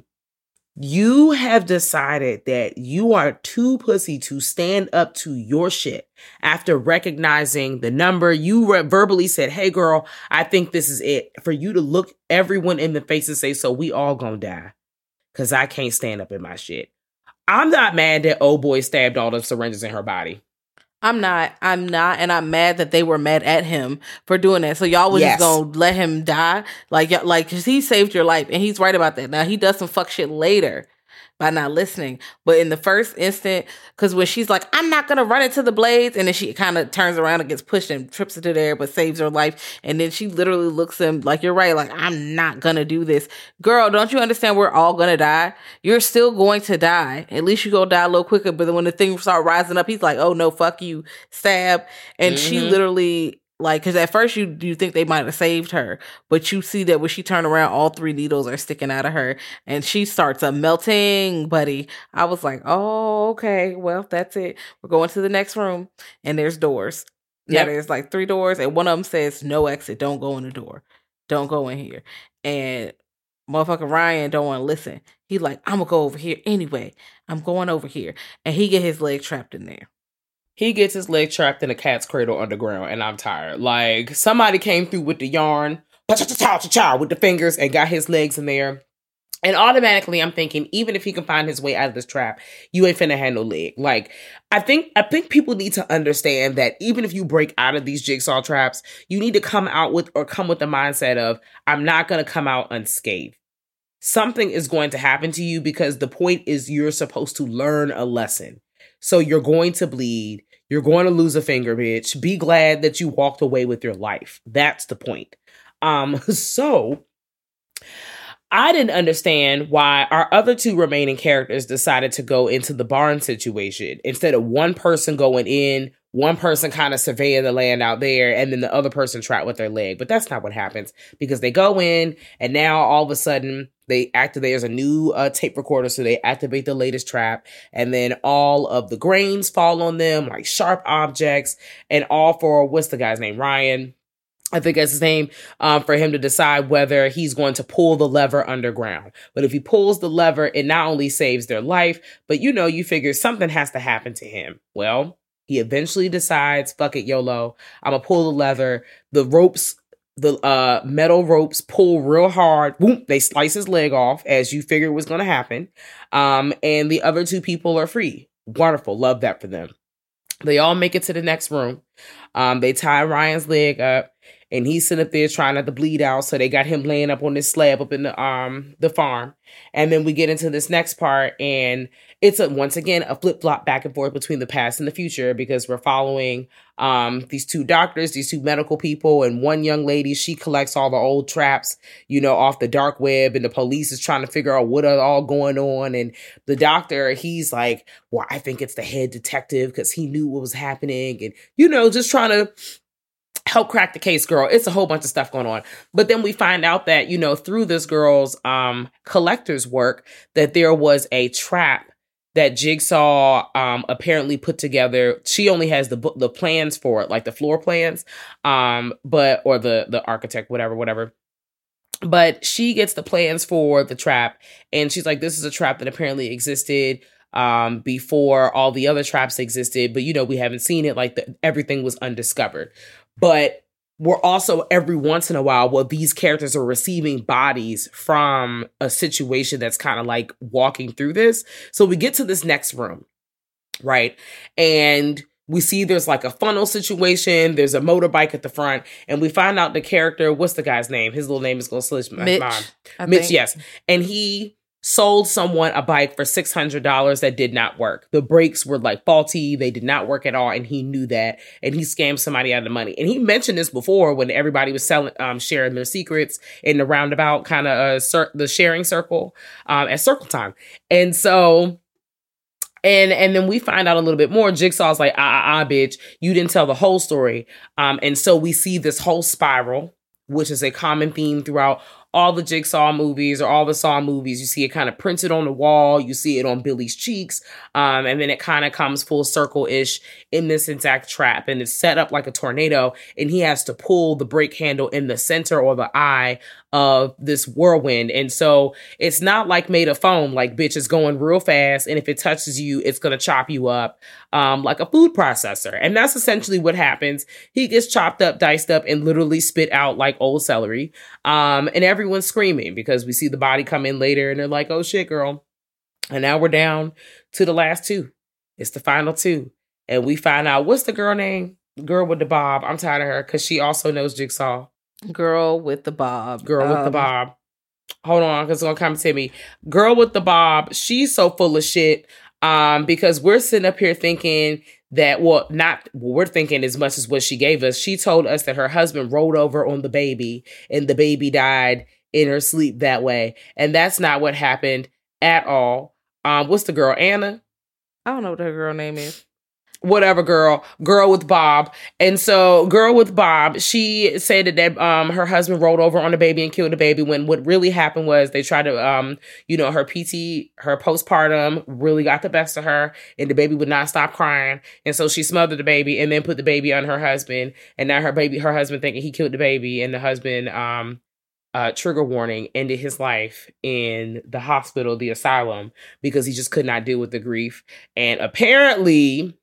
You have decided that you are too pussy to stand up to your shit. After recognizing the number, you re- verbally said, hey, girl, I think this is it. For you to look everyone in the face and say, so we all gonna die because I can't stand up in my shit. I'm not mad that old boy stabbed all the syringes in her body. I'm not. I'm not. And I'm mad that they were mad at him for doing that. So y'all was yes. just going to let him die. Like, like, cause he saved your life and he's right about that. Now he does some fuck shit later by not listening. But in the first instant, cause when she's like, I'm not going to run into the blades. And then she kind of turns around and gets pushed and trips into there, but saves her life. And then she literally looks at him like, you're right. Like, I'm not going to do this. Girl, don't you understand? We're all going to die. You're still going to die. At least you go die a little quicker. But then when the thing start rising up, he's like, oh no, fuck you, stab. And mm-hmm. she literally, like, cause at first you, you think they might've saved her, but you see that when she turned around, all three needles are sticking out of her and she starts a melting, buddy. I was like, oh, okay, well, that's it. We're going to the next room and there's doors. Yeah. There's like three doors and one of them says no exit. Don't go in the door. Don't go in here. And motherfucker Ryan don't want to listen. He like, I'm gonna go over here anyway. I'm going over here. And he get his leg trapped in there. He gets his leg trapped in a cat's cradle underground, and I'm tired. Like, somebody came through with the yarn, with the fingers, and got his legs in there. And automatically, I'm thinking, even if he can find his way out of this trap, you ain't finna have no leg. Like, I think I think people need to understand that even if you break out of these jigsaw traps, you need to come out with or come with the mindset of, I'm not gonna come out unscathed. Something is going to happen to you because the point is you're supposed to learn a lesson. So you're going to bleed. You're going to lose a finger, bitch. Be glad that you walked away with your life. That's the point. Um, so I didn't understand why our other two remaining characters decided to go into the barn situation. Instead of one person going in, one person kind of surveying the land out there, and then the other person trapped with their leg. But that's not what happens, because they go in, and now all of a sudden, they activate, there's a new uh, tape recorder, so they activate the latest trap, and then all of the grains fall on them, like sharp objects, and all for, what's the guy's name, Ryan? I think that's his name, um, for him to decide whether he's going to pull the lever underground. But if he pulls the lever, it not only saves their life, but you know, you figure something has to happen to him. Well, he eventually decides, fuck it, YOLO, I'm gonna pull the lever. The ropes, the uh, metal ropes pull real hard. Boom, they slice his leg off, as you figured was gonna happen. Um, and the other two people are free. Wonderful, love that for them. They all make it to the next room. Um, they tie Ryan's leg up, and he's sitting up there trying not to bleed out. So they got him laying up on this slab up in the um the farm. And then we get into this next part, and it's a, once again a flip flop back and forth between the past and the future, because we're following um these two doctors, these two medical people, and one young lady. She collects all the old traps, you know, off the dark web, and the police is trying to figure out what are all going on. And the doctor, he's like, "Well, I think it's the head detective because he knew what was happening," and you know, just trying to help crack the case, girl. It's a whole bunch of stuff going on. But then we find out that, you know, through this girl's um, collector's work, that there was a trap that Jigsaw um, apparently put together. She only has the the plans for it, like the floor plans, um, but or the the architect, whatever, whatever. But she gets the plans for the trap, and she's like, "This is a trap that apparently existed Um, before all the other traps existed, but you know, we haven't seen it. Like, the, everything was undiscovered." But we're also, every once in a while, well, these characters are receiving bodies from a situation that's kind of like walking through this. So we get to this next room, right? And we see there's like a funnel situation. There's a motorbike at the front. And we find out the character, what's the guy's name? His little name is going to slitch my Mitch, mind. I Mitch, think. Yes. And he sold someone a bike for six hundred dollars that did not work. The brakes were like faulty. They did not work at all. And he knew that. And he scammed somebody out of the money. And he mentioned this before when everybody was selling, um, sharing their secrets in the roundabout kind of uh, cir- the sharing circle um, at circle time. And so... And and then we find out a little bit more. Jigsaw's like, ah, ah, ah, bitch, you didn't tell the whole story. Um, and so we see this whole spiral, which is a common theme throughout all the Jigsaw movies or all the Saw movies. You see it kind of printed on the wall. You see it on Billy's cheeks. Um, and then it kind of comes full circle-ish in this exact trap. And it's set up like a tornado. And he has to pull the brake handle in the center or the eye of this whirlwind. And so it's not like made of foam, like bitch, it's going real fast. And if it touches you, it's going to chop you up um, like a food processor. And that's essentially what happens. He gets chopped up, diced up, and literally spit out like old celery. Um, and everyone's screaming because we see the body come in later and they're like, oh shit, girl. And now we're down to the last two. It's the final two. And we find out, what's the girl name? Girl with the bob. I'm tired of her because she also knows Jigsaw. Girl with the bob. Girl um, with the bob. Hold on, because it's going to come to me. Girl with the bob. She's so full of shit um, because we're sitting up here thinking that, well, not well, we're thinking as much as what she gave us. She told us that her husband rolled over on the baby and the baby died in her sleep that way. And that's not what happened at all. Um, what's the girl? Anna? I don't know what her girl name is. Whatever, girl, girl with Bob. And so girl with Bob, she said that, that um, her husband rolled over on the baby and killed the baby when what really happened was they tried to, um, you know, her P T, her postpartum really got the best of her and the baby would not stop crying. And so she smothered the baby and then put the baby on her husband. And now her baby, her husband thinking he killed the baby and the husband, um, uh, trigger warning, ended his life in the hospital, the asylum, because he just could not deal with the grief. And apparently...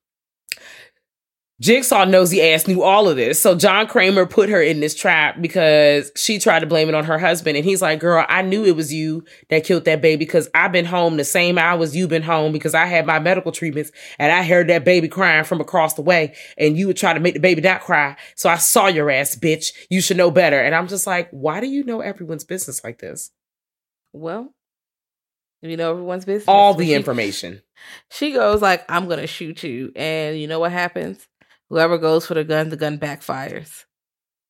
Jigsaw nosy ass knew all of this. So John Kramer put her in this trap because she tried to blame it on her husband. And he's like, girl, I knew it was you that killed that baby because I've been home the same hours you've been home because I had my medical treatments and I heard that baby crying from across the way and you would try to make the baby not cry. So I saw your ass, bitch. You should know better. And I'm just like, why do you know everyone's business like this? Well, you know everyone's business. All the information. She goes like, I'm going to shoot you. And you know what happens? Whoever goes for the gun, the gun backfires.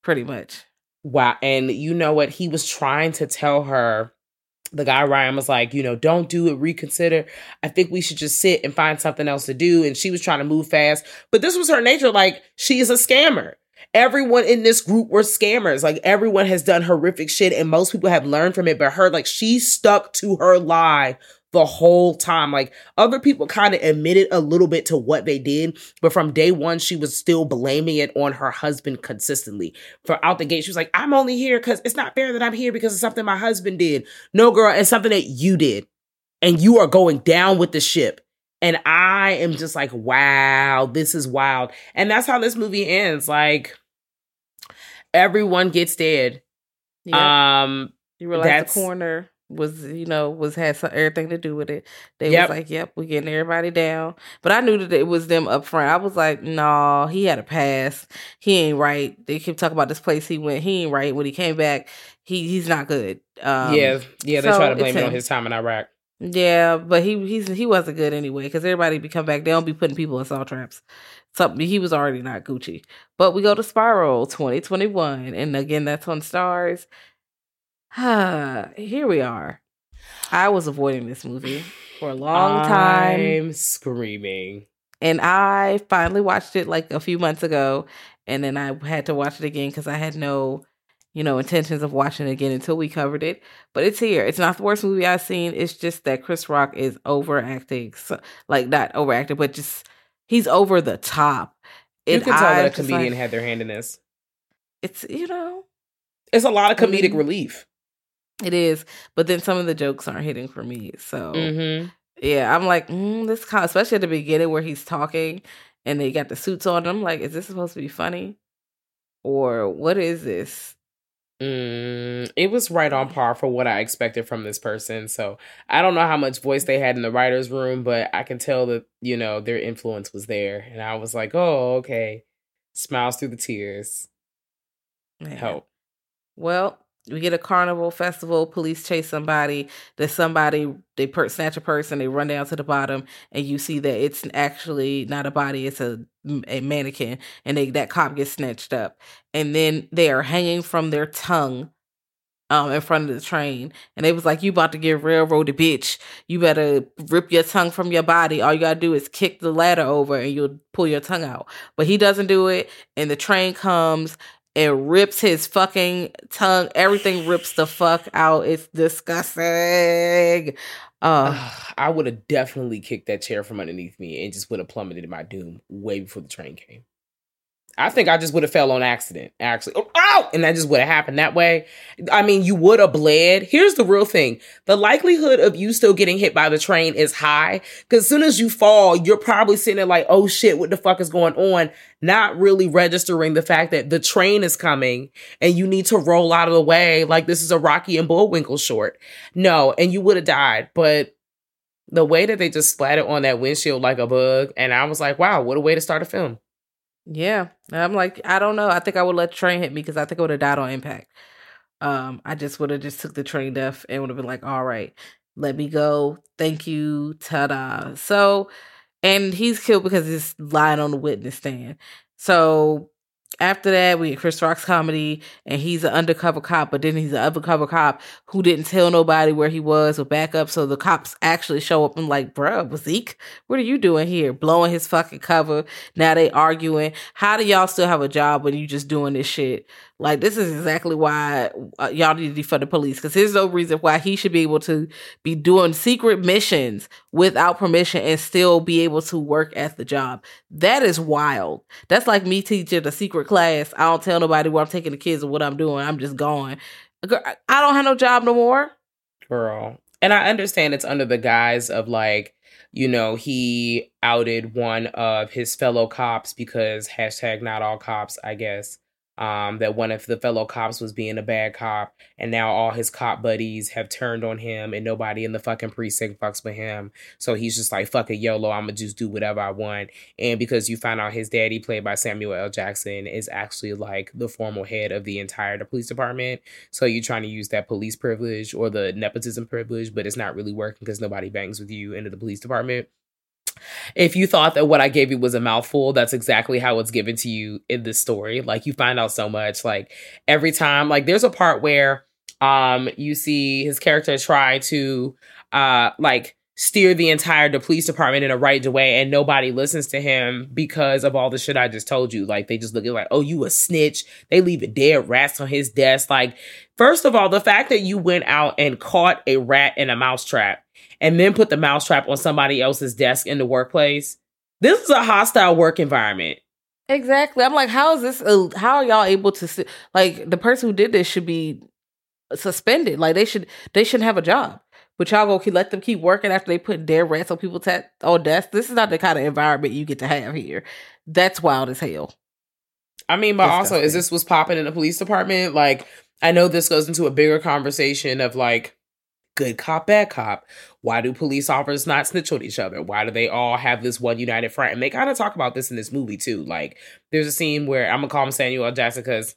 Pretty much. Wow. And you know what? He was trying to tell her, the guy Ryan was like, you know, don't do it. Reconsider. I think we should just sit and find something else to do. And she was trying to move fast. But this was her nature. Like, she is a scammer. Everyone in this group were scammers. Like, everyone has done horrific shit. And most people have learned from it. But her, like, she stuck to her lie the whole time. Like, other people kind of admitted a little bit to what they did, but from day one, she was still blaming it on her husband consistently. From out the gate, she was like, I'm only here because it's not fair that I'm here because of something my husband did. No, girl, it's something that you did. And you are going down with the ship. And I am just like, wow, this is wild. And that's how this movie ends. Like, everyone gets dead. Yep. Um, you realize the corner was, you know, was had some, everything to do with it. They yep. was like, yep, we're getting everybody down. But I knew that it was them up front. I was like, no, nah, he had a past. He ain't right. They keep talking about this place he went. He ain't right. When he came back, he he's not good. Um, yeah, yeah. They so try to blame it on his time in Iraq. Yeah, but he he's, he wasn't good anyway because everybody be come back. They don't be putting people in saw traps. So he was already not Gucci. But we go to Spiral twenty twenty-one, and again, that's on Starz. Uh, here we are. I was avoiding this movie for a long time. I'm screaming. And I finally watched it like a few months ago. And then I had to watch it again because I had no, you know, intentions of watching it again until we covered it. But it's here. It's not the worst movie I've seen. It's just that Chris Rock is overacting. So, like, not overacting, but just he's over the top. You and can tell I that a comedian like, had their hand in this. It's, you know. It's a lot of comedic I mean, relief. It is, but then some of the jokes aren't hitting for me. So, mm-hmm. yeah, I'm like, mm, this kind of, especially at the beginning where he's talking and they got the suits on. I'm like, is this supposed to be funny? Or what is this? Mm, it was right on par for what I expected from this person. So I don't know how much voice they had in the writer's room, but I can tell that, you know, their influence was there. And I was like, oh, okay. Smiles through the tears. Man. Help. Well, we get a carnival festival, police chase somebody, then somebody, they per- snatch a person, they run down to the bottom, and you see that it's actually not a body, it's a, a mannequin, and they, that cop gets snatched up. And then they are hanging from their tongue um, in front of the train. And they was like, you about to get railroaded, bitch. You better rip your tongue from your body. All you got to do is kick the ladder over, and you'll pull your tongue out. But he doesn't do it, and the train comes, it rips his fucking tongue. Everything rips the fuck out. It's disgusting. Uh, I would have definitely kicked that chair from underneath me and just would have plummeted in my doom way before the train came. I think I just would have fell on accident, actually. Oh, oh! And that just would have happened that way. I mean, you would have bled. Here's the real thing. The likelihood of you still getting hit by the train is high, because as soon as you fall, you're probably sitting there like, oh shit, what the fuck is going on? Not really registering the fact that the train is coming and you need to roll out of the way like this is a Rocky and Bullwinkle short. No, and you would have died. But the way that they just splatted on that windshield like a bug, and I was like, wow, what a way to start a film. Yeah. And I'm like, I don't know. I think I would let the train hit me because I think I would have died on impact. Um, I just would have just took the train death and would have been like, all right, let me go. Thank you. Ta-da. So, and he's killed because he's lying on the witness stand. So after that, we had Chris Rock's comedy, and he's an undercover cop, but then he's an undercover cop who didn't tell nobody where he was or back up. So the cops actually show up and like, bruh, Zeke, what are you doing here? Blowing his fucking cover. Now they arguing. How do y'all still have a job when you just doing this shit? Like, this is exactly why uh, y'all need to defund the police, because there's no reason why he should be able to be doing secret missions without permission and still be able to work at the job. That is wild. That's like me teaching a secret class. I don't tell nobody where I'm taking the kids or what I'm doing. I'm just gone. Girl, I don't have no job no more. Girl. And I understand it's under the guise of like, you know, he outed one of his fellow cops because hashtag not all cops, I guess. Um, that one of the fellow cops was being a bad cop, and now all his cop buddies have turned on him, and nobody in the fucking precinct fucks with him. So he's just like, fuck it, YOLO, I'm gonna just do whatever I want. And because you find out his daddy, played by Samuel L. Jackson, is actually like the formal head of the entire police department. So you're trying to use that police privilege or the nepotism privilege, but it's not really working because nobody bangs with you into the police department. If you thought that what I gave you was a mouthful, that's exactly how it's given to you in this story. Like, you find out so much, like every time, like there's a part where um, you see his character try to uh, like steer the entire the police department in a right way, and nobody listens to him because of all the shit I just told you. Like, they just look at like, oh, you a snitch. They leave a dead rat on his desk. Like, first of all, the fact that you went out and caught a rat in a mousetrap and then put the mousetrap on somebody else's desk in the workplace. This is a hostile work environment. Exactly. I'm like, how is this? Uh, how are y'all able to sit? Like, the person who did this should be suspended. Like, they should they shouldn't have a job. But y'all go keep, let them keep working after they put their rats on people's t- on desks. This is not the kind of environment you get to have here. That's wild as hell. I mean, but also, is this what's popping in the police department? Like, I know this goes into a bigger conversation of like, good cop, bad cop. Why do police officers not snitch on each other? Why do they all have this one united front? And they kind of talk about this in this movie too. Like, there's a scene where I'm going to call him Samuel L. Jackson because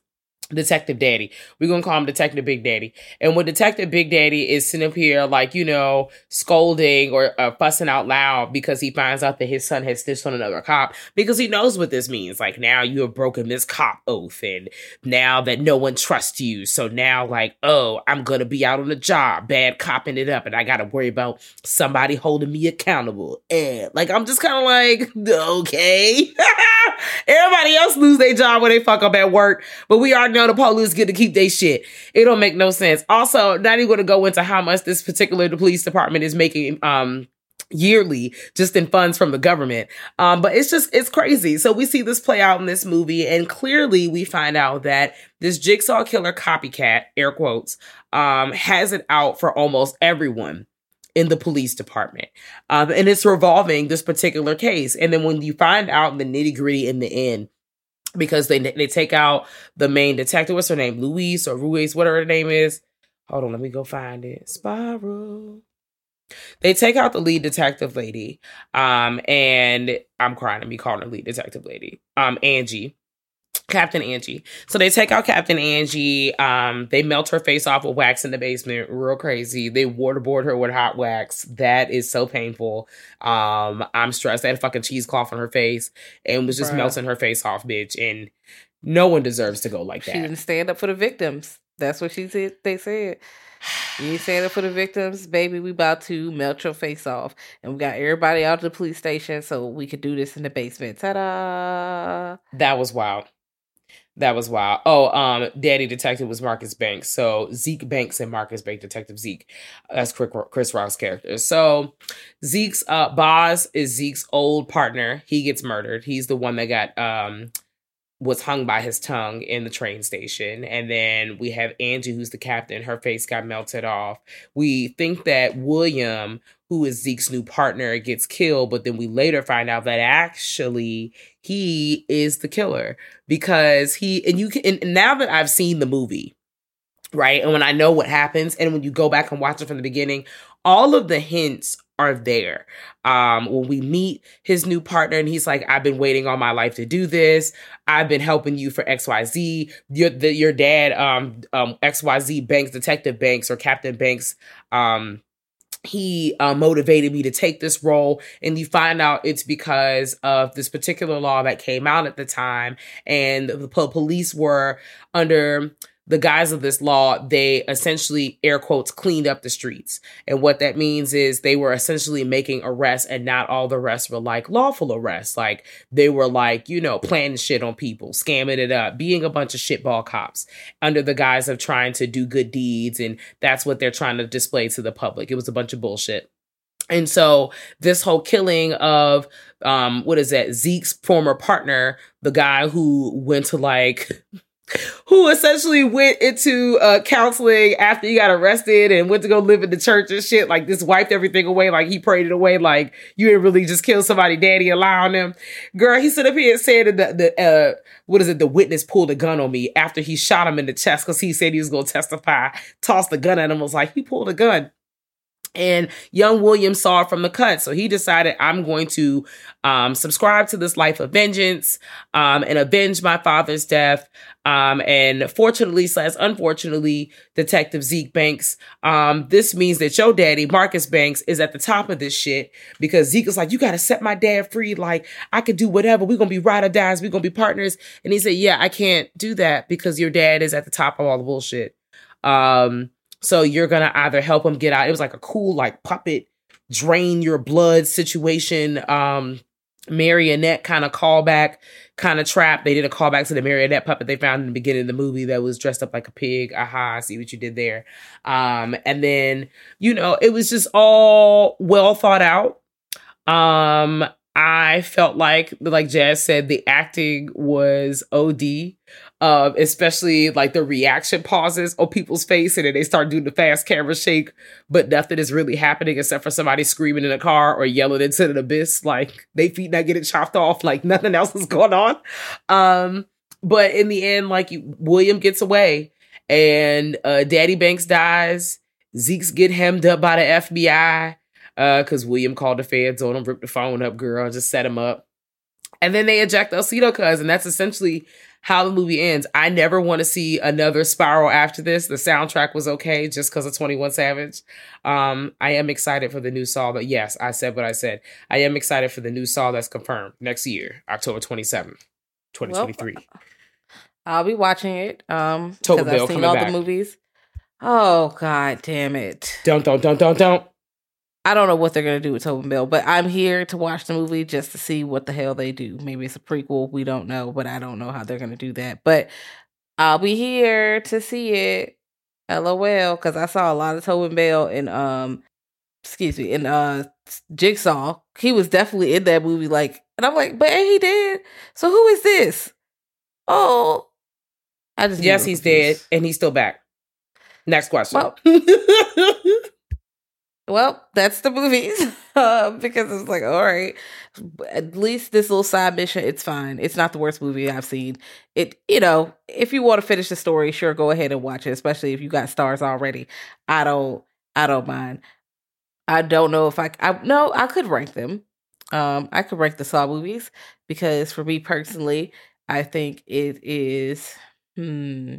Detective Daddy. We're going to call him Detective Big Daddy. And when Detective Big Daddy is sitting up here, like, you know, scolding or uh, fussing out loud because he finds out that his son has snitched on another cop, because he knows what this means. Like, now you have broken this cop oath, and now that no one trusts you. So now, like, oh, I'm going to be out on the job, bad copping it up, and I got to worry about somebody holding me accountable. And, like, I'm just kind of like, okay. Everybody else lose their job when they fuck up at work, but we already know the police get to keep their shit. It don't make no sense. Also, not even going to go into how much this particular the police department is making um, yearly just in funds from the government. Um, but it's just, it's crazy. So we see this play out in this movie, and clearly we find out that this Jigsaw killer copycat, air quotes, um, has it out for almost everyone in the police department. Um, and it's revolving this particular case. And then when you find out the nitty gritty in the end, because they they take out the main detective. What's her name? Luis or Ruiz, whatever her name is. Hold on, let me go find it. Spiral. They take out the lead detective lady, um, and I'm crying to be calling her lead detective lady, um, Angie. Captain Angie. So they take out Captain Angie. Um, they melt her face off with wax in the basement. Real crazy. They waterboard her with hot wax. That is so painful. Um, I'm stressed. They had a fucking cheesecloth on her face and was just Bruh. melting her face off, bitch. And no one deserves to go like that. She didn't stand up for the victims. That's what she said. They said. You ain't stand up for the victims, baby. We about to melt your face off. And we got everybody out to the police station so we could do this in the basement. Ta-da! That was wild. That was wild. Oh, um, Daddy Detective was Marcus Banks. So Zeke Banks and Marcus Banks, Detective Zeke. That's Chris Rock's character. So Zeke's uh, boss is Zeke's old partner. He gets murdered. He's the one that got um was hung by his tongue in the train station. And then we have Angie, who's the captain. Her face got melted off. We think that William, who is Zeke's new partner, gets killed. But then we later find out that actually he is the killer. Because he, and you can, and now that I've seen the movie, right? And when I know what happens, and when you go back and watch it from the beginning, all of the hints are there. Um, when we meet his new partner, and he's like, I've been waiting all my life to do this. I've been helping you for X Y Z. Your, the, your dad, um, um, X Y Z Banks, Detective Banks, or Captain Banks, um, He uh, motivated me to take this role, and you find out it's because of this particular law that came out at the time, and the po- police were under the guise of this law. They essentially, air quotes, cleaned up the streets. And what that means is they were essentially making arrests, and not all the arrests were like lawful arrests. Like they were like, you know, planning shit on people, scamming it up, being a bunch of shitball cops under the guise of trying to do good deeds. And that's what they're trying to display to the public. It was a bunch of bullshit. And so this whole killing of, um, what is that? Zeke's former partner, the guy who went to like... who essentially went into uh, counseling after he got arrested and went to go live in the church and shit. Like, this wiped everything away. Like, he prayed it away. Like, you didn't really just kill somebody, daddy, and lie on them. Girl, he stood up here and said that the, the uh, what is it? The witness pulled a gun on me after he shot him in the chest because he said he was going to testify. Tossed the gun at him. Was like, he pulled a gun. And young William saw it from the cut. So he decided, I'm going to um, subscribe to this life of vengeance um, and avenge my father's death. Um, and fortunately slash unfortunately, Detective Zeke Banks, um, this means that your daddy, Marcus Banks, is at the top of this shit, because Zeke is like, you got to set my dad free. Like, I could do whatever. We're going to be ride or dies. We're going to be partners. And he said, yeah, I can't do that because your dad is at the top of all the bullshit. Um, So you're going to either help him get out. It was like a cool, like puppet, drain your blood situation, um, marionette kind of callback, kind of trap. They did a callback to the marionette puppet they found in the beginning of the movie that was dressed up like a pig. Aha, I see what you did there. Um, and then, you know, it was just all well thought out. Um, I felt like, like Jazz said, the acting was O D. Uh, especially like the reaction pauses on people's face, and then they start doing the fast camera shake, but nothing is really happening except for somebody screaming in a car or yelling into the abyss, like they feet not getting chopped off, like nothing else is going on. Um, but in the end, like you, William gets away, and uh, Daddy Banks dies. Zeke's get hemmed up by the F B I uh, because William called the feds on him, ripped the phone up, girl, just set him up. And then they eject Alcedo, cuz, and that's essentially how the movie ends. I never want to see another Spiral after this. The soundtrack was okay just because of twenty-one Savage. Um, I am excited for the new Saw. But yes, I said what I said. I am excited for the new Saw that's confirmed next year, October twenty-seventh, twenty twenty-three. Well, I'll be watching it. Um, Tobin Bell coming back. Because I've seen all the movies. Oh, God damn it. Don't, don't, don't, don't, don't. I don't know what they're going to do with Tobin Bell, but I'm here to watch the movie just to see what the hell they do. Maybe it's a prequel. We don't know, but I don't know how they're going to do that. But I'll be here to see it. LOL, because I saw a lot of Tobin Bell in, um, excuse me, in uh, Jigsaw. He was definitely in that movie. Like, and I'm like, but ain't he dead? So who is this? Oh, I just yes, he's confused. Dead, and he's still back. Next question. Well- well, that's the movies. uh, because it's like, all right, at least this little side mission, it's fine. It's not the worst movie I've seen. It, you know, if you want to finish the story, sure, go ahead and watch it, especially if you got Starz already. I don't, I don't mind. I don't know if I, I no, I could rank them. Um, I could rank the Saw movies because for me personally, I think it is hmm,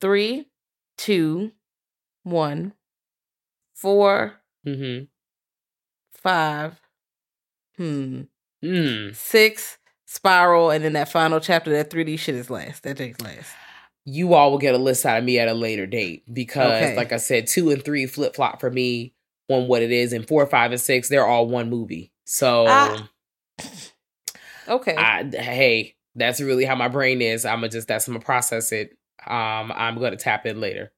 three, two, one, four, mm-hmm. five, hmm, mm. six, Spiral, and then that final chapter, that three D shit is last. That takes last. You all will get a list out of me at a later date because, okay. like I said, two and three flip flop for me on what it is, and four, five, and six, they're all one movie. So, ah. okay, I, hey, that's really how my brain is. I'm gonna just that's I'm gonna process it. Um, I'm gonna tap in later.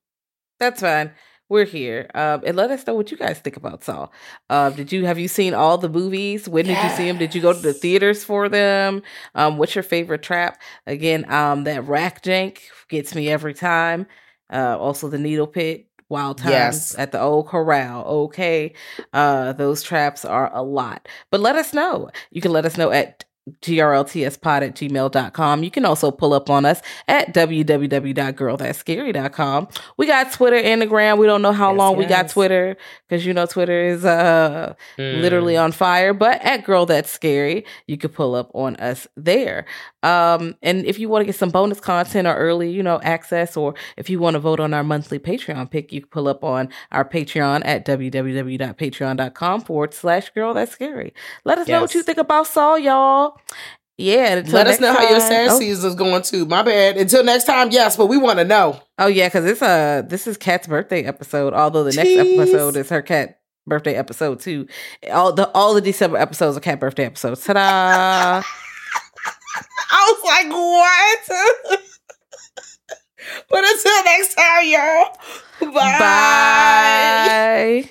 That's fine. We're here. Um, and let us know what you guys think about Saw. Um, did you have you seen all the movies? When did yes. you see them? Did you go to the theaters for them? Um, what's your favorite trap? Again, um, that rack jank gets me every time. Uh, also the needle pit. Wild times yes. at the old corral. Okay. Uh, those traps are a lot. But let us know. You can let us know at grltspod at gmail dot com. You can also pull up on us at w w w dot girl that's scary dot com. We got Twitter, Instagram. We don't know how yes, long yes. we got Twitter because you know Twitter is uh mm. literally on fire, but at Girl That's Scary, you can pull up on us there. Um, and if you want to get some bonus content or early, you know, access, or if you want to vote on our monthly Patreon pick, you can pull up on our Patreon at w w w dot patreon dot com forward slash girl that's scary. Let us yes. know what you think about Saw, y'all. Yeah, let us know time. How your Sarah oh. season's going too. My bad. Until next time, yes, but we want to know. Oh yeah, because it's a this is Kat's birthday episode. Although the Jeez. next episode is her Kat birthday episode too. All the all the December episodes are Kat birthday episodes. Ta-da! I was like, what? But until next time, y'all. Bye. Bye.